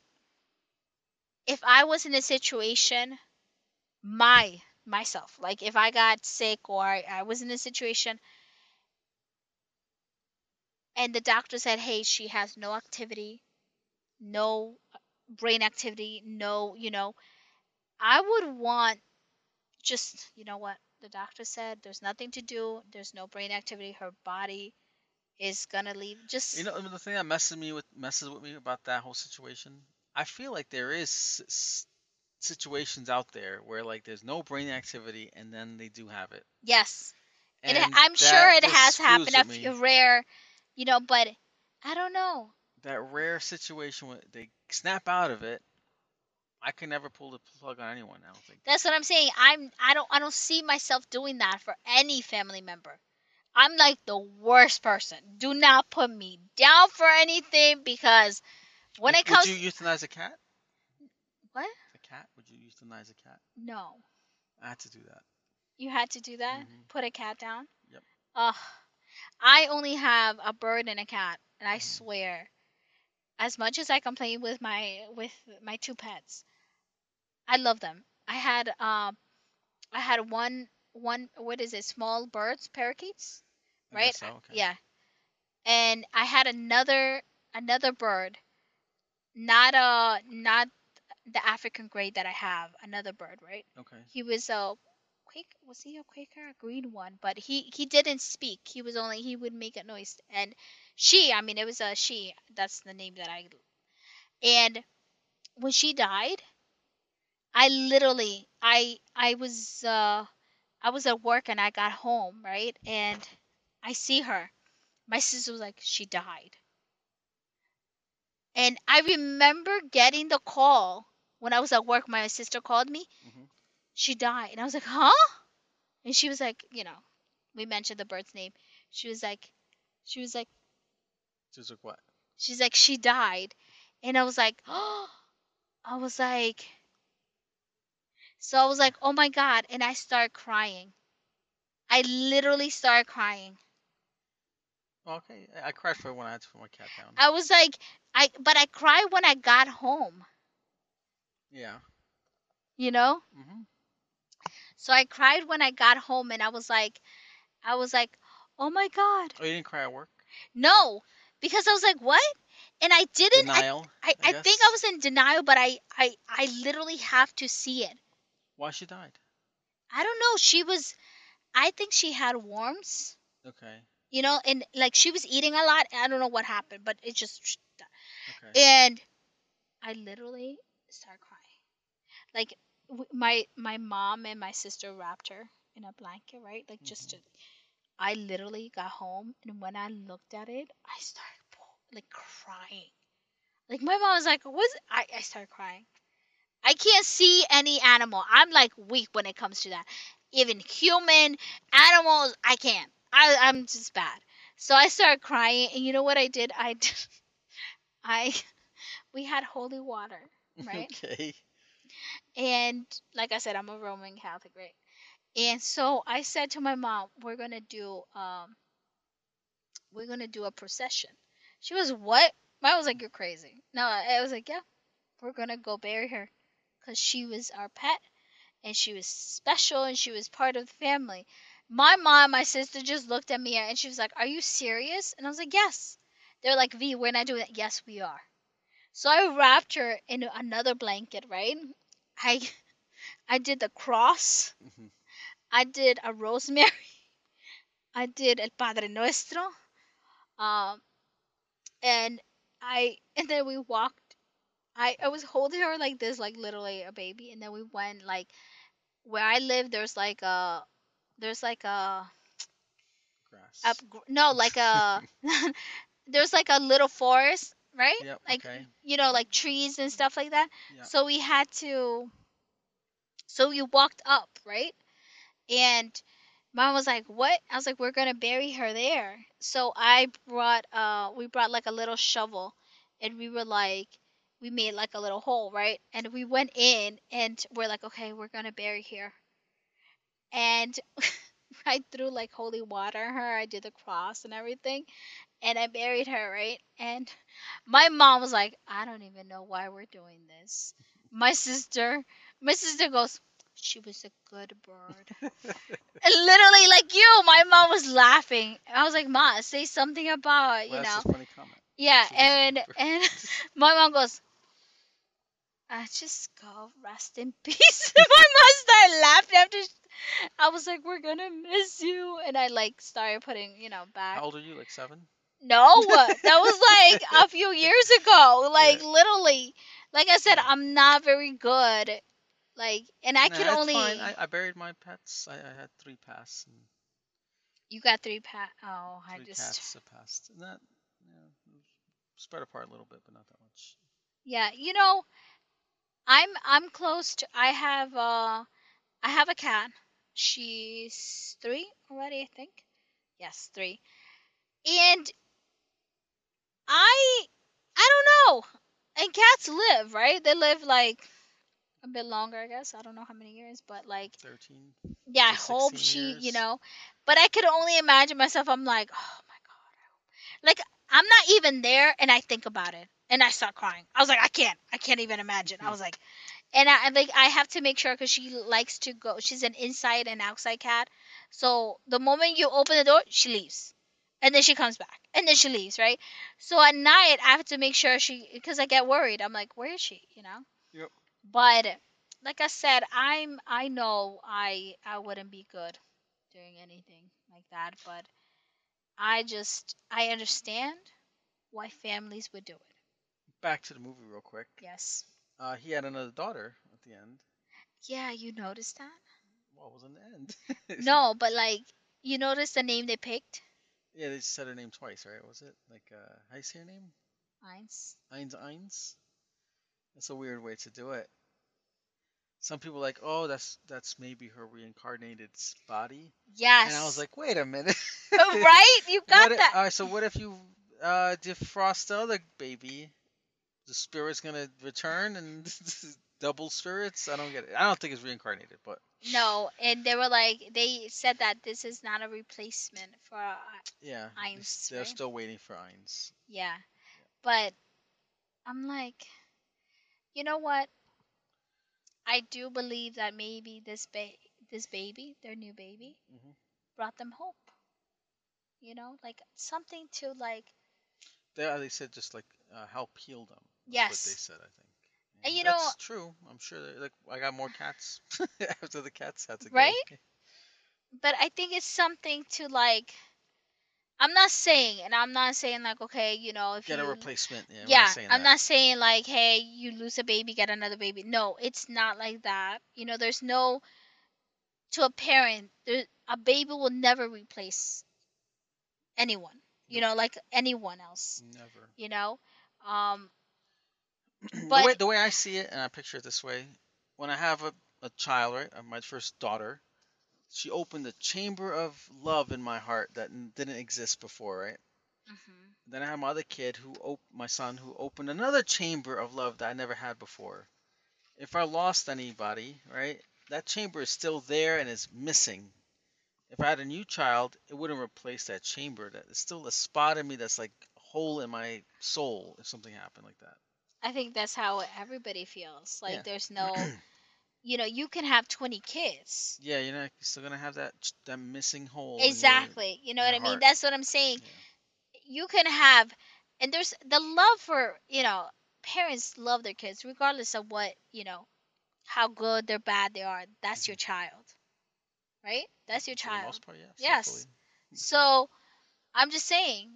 was in a situation, myself, like if I got sick or I was in a situation and the doctor said, hey, she has no activity, no brain activity, no, I would want just, you know what the doctor said, there's nothing to do, there's no brain activity, her body is gonna leave. Just the thing that messes with me about that whole situation, I feel like there is situations out there where like there's no brain activity and then they do have it. Yes, and I'm sure it has happened a few rare, but I don't know. That rare situation where they snap out of it, I can never pull the plug on anyone. I don't think that's what I'm saying. I don't see myself doing that for any family member. I'm like the worst person. Do not put me down for anything because when it comes, would you euthanize a cat? What? Cat? Would you euthanize a cat? No. I had to do that. You had to do that? Mm-hmm. Put a cat down? Yep. Ugh. I only have a bird and a cat, and I swear, as much as I complain with my two pets, I love them. I had one what is it? Small birds, parakeets, right? I guess so, okay. Yeah. And I had another bird, not the African grade that I have, another bird, right? Okay. He was a Quaker? A green one, but he didn't speak. He would make a noise. And it was a she. That's the name that I. And when she died, I literally, I was at work and I got home, right? And I see her. My sister was like, she died. And I remember getting the call. When I was at work, my sister called me. Mm-hmm. She died. And I was like, huh? And she was like, we mentioned the bird's name. She was like. She was like what? She's like, she died. And I was like, oh. So I was like, oh my God. And I started crying. I literally started crying. Okay. I cried for when I had to put my cat down. I was like, but I cried when I got home. Yeah. Mm-hmm. So I cried when I got home, and I was like, oh my God. Oh, you didn't cry at work? No, because I was like, what? And I didn't. Denial. I think I was in denial, but I literally have to see it. Why she died? I don't know. I think she had worms. Okay. And like she was eating a lot. I don't know what happened, but it just. Okay. And I literally started crying. Like, my mom and my sister wrapped her in a blanket, right? Like, just mm-hmm. I literally got home, and when I looked at it, I started, like, crying. Like, my mom was like, what's... I started crying. I can't see any animal. I'm, like, weak when it comes to that. Even human, animals, I can't. I'm just bad. So I started crying, and you know what I did? We had holy water, right? Okay. And like I said, I'm a Roman Catholic, right? And so I said to my mom, we're gonna do a procession. She was, what? I was like, you're crazy. No, I was like, yeah, we're gonna go bury her, cause she was our pet, and she was special, and she was part of the family. My mom, my sister just looked at me, and she was like, are you serious? And I was like, yes. They're like, V, we're not doing that. Yes, we are. So I wrapped her in another blanket, right? I did the cross. Mm-hmm. I did a rosemary. I did El Padre Nuestro. And then we walked. I was holding her like this, like literally a baby. And then we went like where I live. There's like a grass. There's like a little forest. Right? Yep, like, okay. Like trees and stuff like that. Yep. So we had to, So you walked up, right? And Mom was like, what? I was like, we're going to bury her there. So we brought like a little shovel, and we made like a little hole, right? And we went in and we're like, okay, we're going to bury her. And I threw like holy water on her. I did the cross and everything. And I buried her, right? And my mom was like, I don't even know why we're doing this. My sister goes, she was a good bird. And literally, like you, my mom was laughing. I was like, Ma, say something about, you know. That's a funny comment. Yeah, and my mom goes, just go rest in peace. My mom started laughing after. I was like, we're gonna miss you. And I like started putting, back. How old are you? Like 7? No, that was like a few years ago. Like yeah. Literally, like I said, I'm not very good. Like, and I could only. Fine. I buried my pets. I had 3 pass. And... You got 3 pass. Oh, 3 I just. 3 cats I passed. And that, spread apart a little bit, but not that much. Yeah, I'm close to. I have a cat. She's 3 already, I think. Yes, 3. And I don't know. And cats live, right? They live like a bit longer, I guess. I don't know how many years, but like 13. Yeah, I hope she, years. But I could only imagine myself. I'm like, oh my God. Like I'm not even there, and I think about it, and I start crying. I was like, I can't even imagine. I was like. And I like I have to make sure because she likes to go. She's an inside and outside cat. So the moment you open the door, she leaves. And then she comes back. And then she leaves, right? So at night, I have to make sure because I get worried. I'm like, where is she, Yep. But like I said, I know I wouldn't be good doing anything like that. But I understand why families would do it. Back to the movie real quick. Yes. He had another daughter at the end. Yeah, you noticed that? Well, it wasn't the end. No, but like, you noticed the name they picked? Yeah, they just said her name twice, right? Was it? Like, how do you say her name? Einstein. That's a weird way to do it. Some people are like, oh, that's maybe her reincarnated body. Yes. And I was like, wait a minute. Right? You got that. So what if you defrost the other baby? The spirit's gonna return and double spirits. I don't get it. I don't think it's reincarnated, but no. And they were like, they said that this is not a replacement for Einstein. They're still waiting for Einstein. Yeah, but I'm like, you know what? I do believe that maybe this baby, their new baby, brought them hope. Like something to like. They said just like help heal them. Yes. What they said, I think. And that's true. I'm sure. Like, I got more cats after the cats had to go. Right? But I think it's something to like. I'm not saying like, okay, if get you get a replacement. Not saying like, hey, you lose a baby, get another baby. No, it's not like that. There's no to a parent. A baby will never replace anyone. Like anyone else. Never. But the way I see it, and I picture it this way, when I have a child, right, my first daughter, she opened a chamber of love in my heart that didn't exist before, right? Mm-hmm. Then I have my other kid, my son, who opened another chamber of love that I never had before. If I lost anybody, right, that chamber is still there and is missing. If I had a new child, it wouldn't replace that chamber. It's still a spot in me that's like a hole in my soul if something happened like that. I think that's how everybody feels. Like there's no, you can have 20 kids. Yeah, you're still going to have that missing hole. Exactly. What I mean? That's what I'm saying. Yeah. You can have, and there's the love for, parents love their kids regardless of what, how good or bad they are. That's your child. Right? That's your child. For the most part, yes. Hopefully. So, I'm just saying,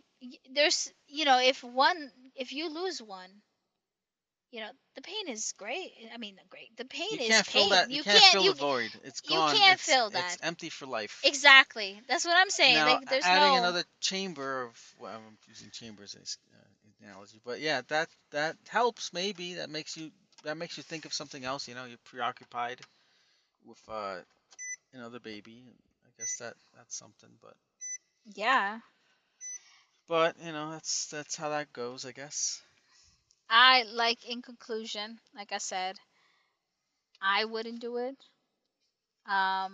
there's, if you lose one, the pain is great. I mean, great. The pain is pain. You can't fill that. You can't fill the void. It's gone. You can't fill that. It's empty for life. Exactly. That's what I'm saying. Now, like, there's adding another chamber of, well, I'm using chambers as analogy, but yeah, that helps maybe. That makes you think of something else. You're preoccupied. with another baby. I guess that's something, but yeah. But you know, that's how that goes, I guess. In conclusion, like I said, I wouldn't do it. But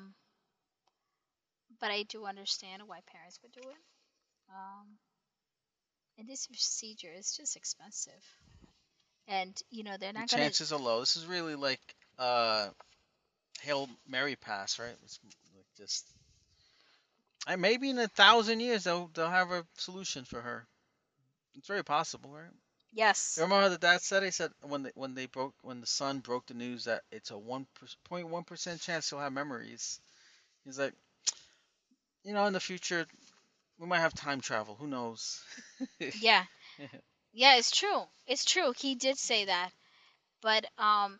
I do understand why parents would do it. And this procedure is just expensive. And, you know, they're not going to... chances are low. This is really like Hail Mary pass, right? It's like just... And maybe in 1,000 years they'll have a solution for her. It's very possible, right? Yes. You remember how the dad said? He said when the son broke the news that it's a 1.1% chance he'll have memories. He's like, you know, in the future, we might have time travel. Who knows? Yeah. Yeah, it's true. It's true. He did say that. But, I don't know.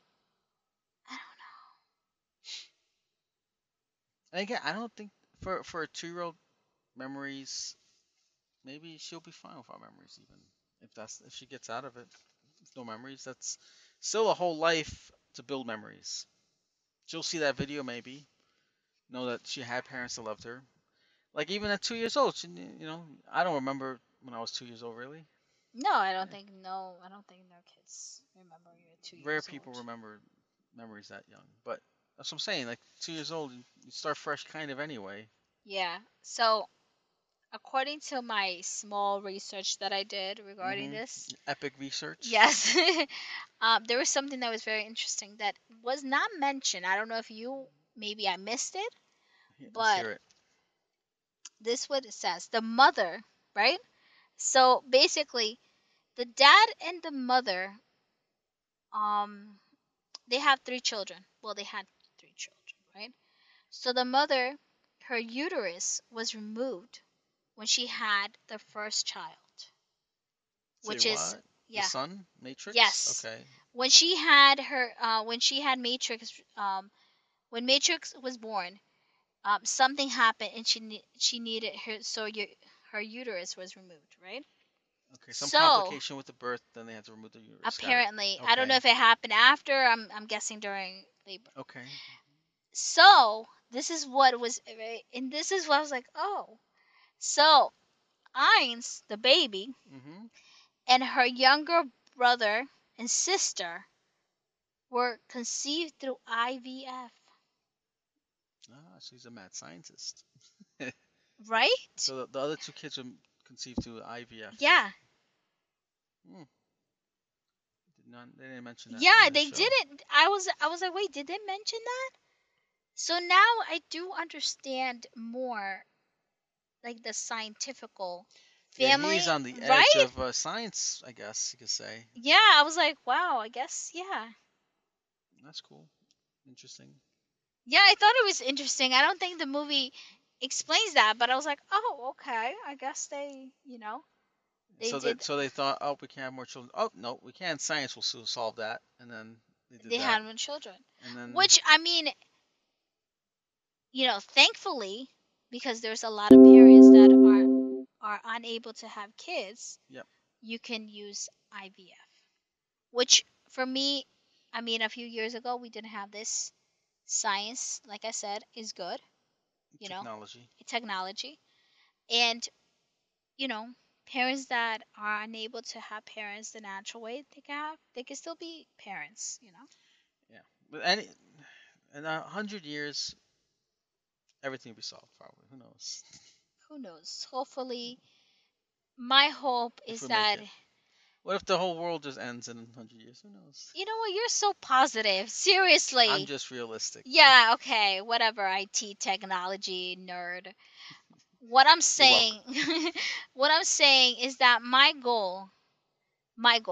And again, I don't think for a 2-year-old, memories, maybe she'll be fine without memories even. If she gets out of it, no memories, that's still a whole life to build memories. She'll see that video maybe, know that she had parents that loved her. Like even at 2 years old, she, you know, I don't remember when I was 2 years old really. No, I don't think no kids remember you at 2 years old. Rare people remember memories that young, but that's what I'm saying. Like 2 years old, you start fresh kind of anyway. Yeah. So. According to my small research that I did regarding this... Epic research? Yes. There was something that was very interesting that was not mentioned. I don't know if you... Maybe I missed it. Yeah, but let's hear it. This is what it says. The mother, right? So, basically, the dad and the mother, they have three children. Well, they had three children, right? So, the mother, her uterus was removed when she had the first child, which is yeah, the son Matrix. Yes. Okay. When she had her, when Matrix was born, something happened and she needed her, so her uterus was removed, right? Okay. So, complication with the birth, then they had to remove the uterus. Apparently, okay. I don't know if it happened after. I'm guessing during labor. Okay. So this is what was, and this is what I was like, oh. So, Ainz, the baby, and her younger brother and sister were conceived through IVF. Ah, she's a mad scientist. Right? So, the other two kids were conceived through IVF. Yeah. Hmm. They didn't mention that. Yeah, they didn't. I was like, wait, did they mention that? So, now I do understand more. Like the scientifical family. Yeah, he's on the edge of science, I guess you could say. Yeah, I was like, wow, I guess, yeah. That's cool. Interesting. Yeah, I thought it was interesting. I don't think the movie explains that, but I was like, oh, okay. I guess they, you know. So they thought, oh, we can't have more children. Oh, no, we can. Science will soon solve that. And then they had more children. And then... Which, I mean, you know, thankfully... Because there's a lot of parents that are unable to have kids. Yep. You can use IVF. Which, for me, I mean, a few years ago, we didn't have this. Science, like I said, is good. You Technology. Know? Technology. And, you know, parents that are unable to have parents the natural way they can still be parents, you know? Yeah. But in 100 years... Everything will be solved, probably. Who knows? Who knows? Hopefully, my hope is that... What if the whole world just ends in 100 years? Who knows? You know what? You're so positive. Seriously. I'm just realistic. Yeah, okay. Whatever, IT technology nerd. What I'm saying is that my goal is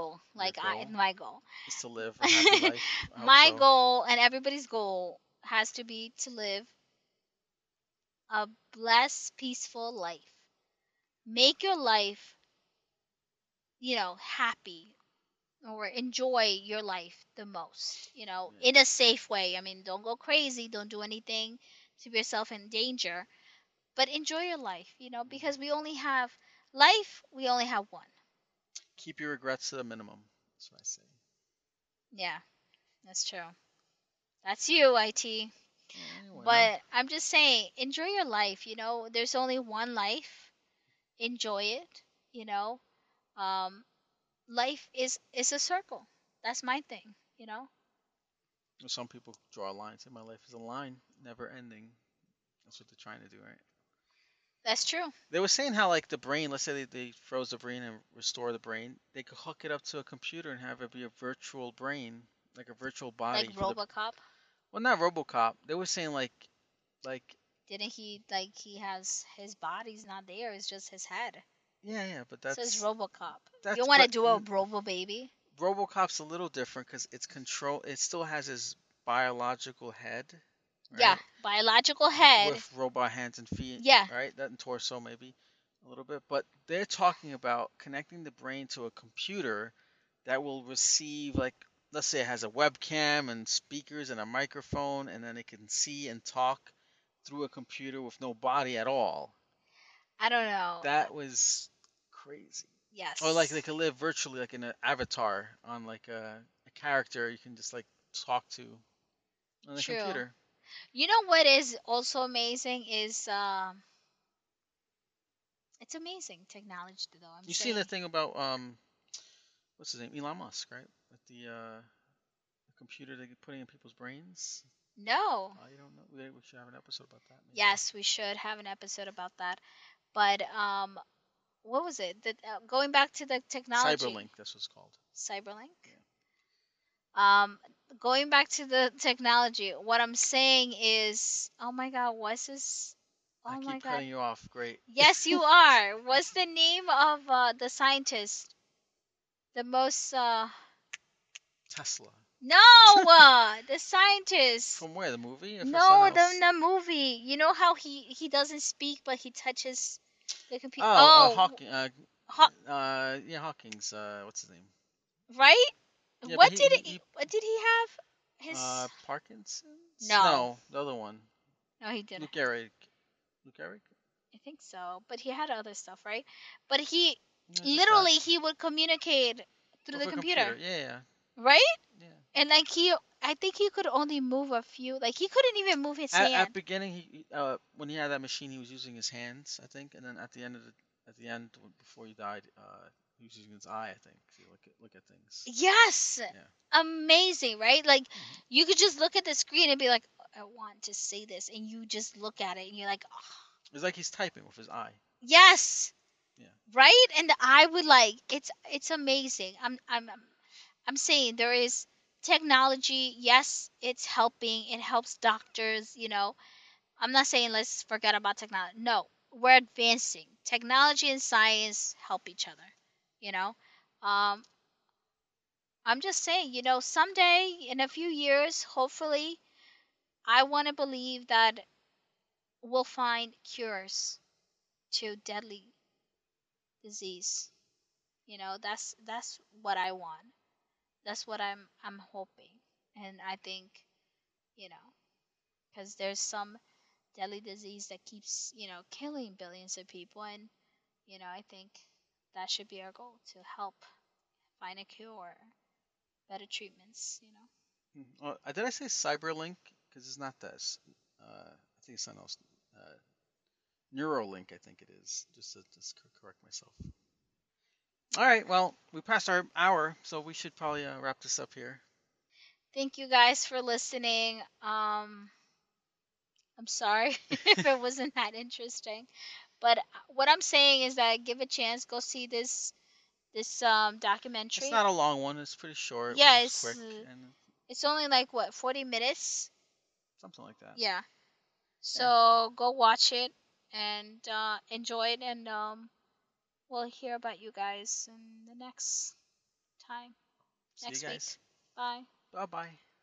to live a happy life. My goal and everybody's goal has to be to live a blessed, peaceful life. Make your life, you know, happy, or enjoy your life the most, you know, in a safe way. I mean, don't go crazy. Don't do anything to yourself in danger, but enjoy your life, you know, because we only have one. Keep your regrets to the minimum. That's what I say. Yeah, that's true. That's you, IT. But I'm just saying, enjoy your life, you know. There's only one life. Enjoy it, you know. Life is a circle. That's my thing, you know. Some people draw a line, say my life is a line, never ending. That's what they're trying to do, right? That's true. They were saying how, like, the brain, let's say they froze the brain and restore the brain, they could hook it up to a computer and have it be a virtual brain, like a virtual body. Like RoboCop? Well, not RoboCop. They were saying, like... Didn't he, like, he has, his body's not there, it's just his head. Yeah, but that's... So it's RoboCop. You want to do a RoboBaby? RoboCop's a little different because it's control... It still has his biological head... Right? Yeah, biological head. With robot hands and feet. Yeah. Right? That and torso maybe a little bit. But they're talking about connecting the brain to a computer that will receive, like, let's say it has a webcam and speakers and a microphone, and then it can see and talk through a computer with no body at all. I don't know. That was crazy. Yes. Or, like, they could live virtually, like, in an avatar on, like, a character you can just, like, talk to on the computer. You know what is also amazing is it's amazing technology though. You see the thing about what's his name, Elon Musk, right? With the computer they're putting in people's brains. No. Oh, you don't know. We should have an episode about that. Maybe. Yes, we should have an episode about that. But what was it? Going back to the technology. Cyberlink. That's what it's called. Cyberlink. Yeah. Going back to the technology, what I'm saying is, oh my God, what's this? Oh my God. I keep cutting you off. Great. Yes, you are. What's the name of the scientist? The most. Tesla. No, the scientist. From where? The movie? Or no, the movie. You know how he doesn't speak, but he touches the computer. Hawking. Hawking's. What's his name? Right. Yeah, what did he have? His Parkinson's? No, the other one. No, he didn't. Lou Gehrig? I think so, but he had other stuff, right? But he he would communicate through the computer. Yeah. Right? Yeah. And like I think he could only move a few. Like he couldn't even move his hand. At beginning, he when he had that machine, he was using his hands, I think, and then at the end before he died, he was using his eye, I think, to look at things. Yes! Yeah. Amazing, right? Like, you could just look at the screen and be like, I want to say this. And you just look at it, and you're like, oh. It's like he's typing with his eye. Yes! Yeah. Right? And the eye would, like, it's amazing. I'm saying there is technology. Yes, it's helping. It helps doctors, you know. I'm not saying let's forget about technology. No, we're advancing. Technology and science help each other. You know, I'm just saying, you know, someday in a few years, hopefully, I want to believe that we'll find cures to deadly disease. You know, that's what I want. That's what I'm hoping. And I think, you know, because there's some deadly disease that keeps, you know, killing billions of people. And, you know, I think that should be our goal, to help find a cure, better treatments, you know. Did I say Cyberlink? Because it's not this. I think it's something else. Neuralink, I think it is. Just to correct myself. All right, well, we passed our hour, so we should probably wrap this up here. Thank you guys for listening. I'm sorry if it wasn't that interesting. But what I'm saying is that give a chance. Go see this documentary. It's not a long one. It's pretty short. Yeah, it's quick. And it's only like, what, 40 minutes? Something like that. Yeah. So go watch it and enjoy it. And we'll hear about you guys in the next time. See you guys next week. Bye. Bye-bye.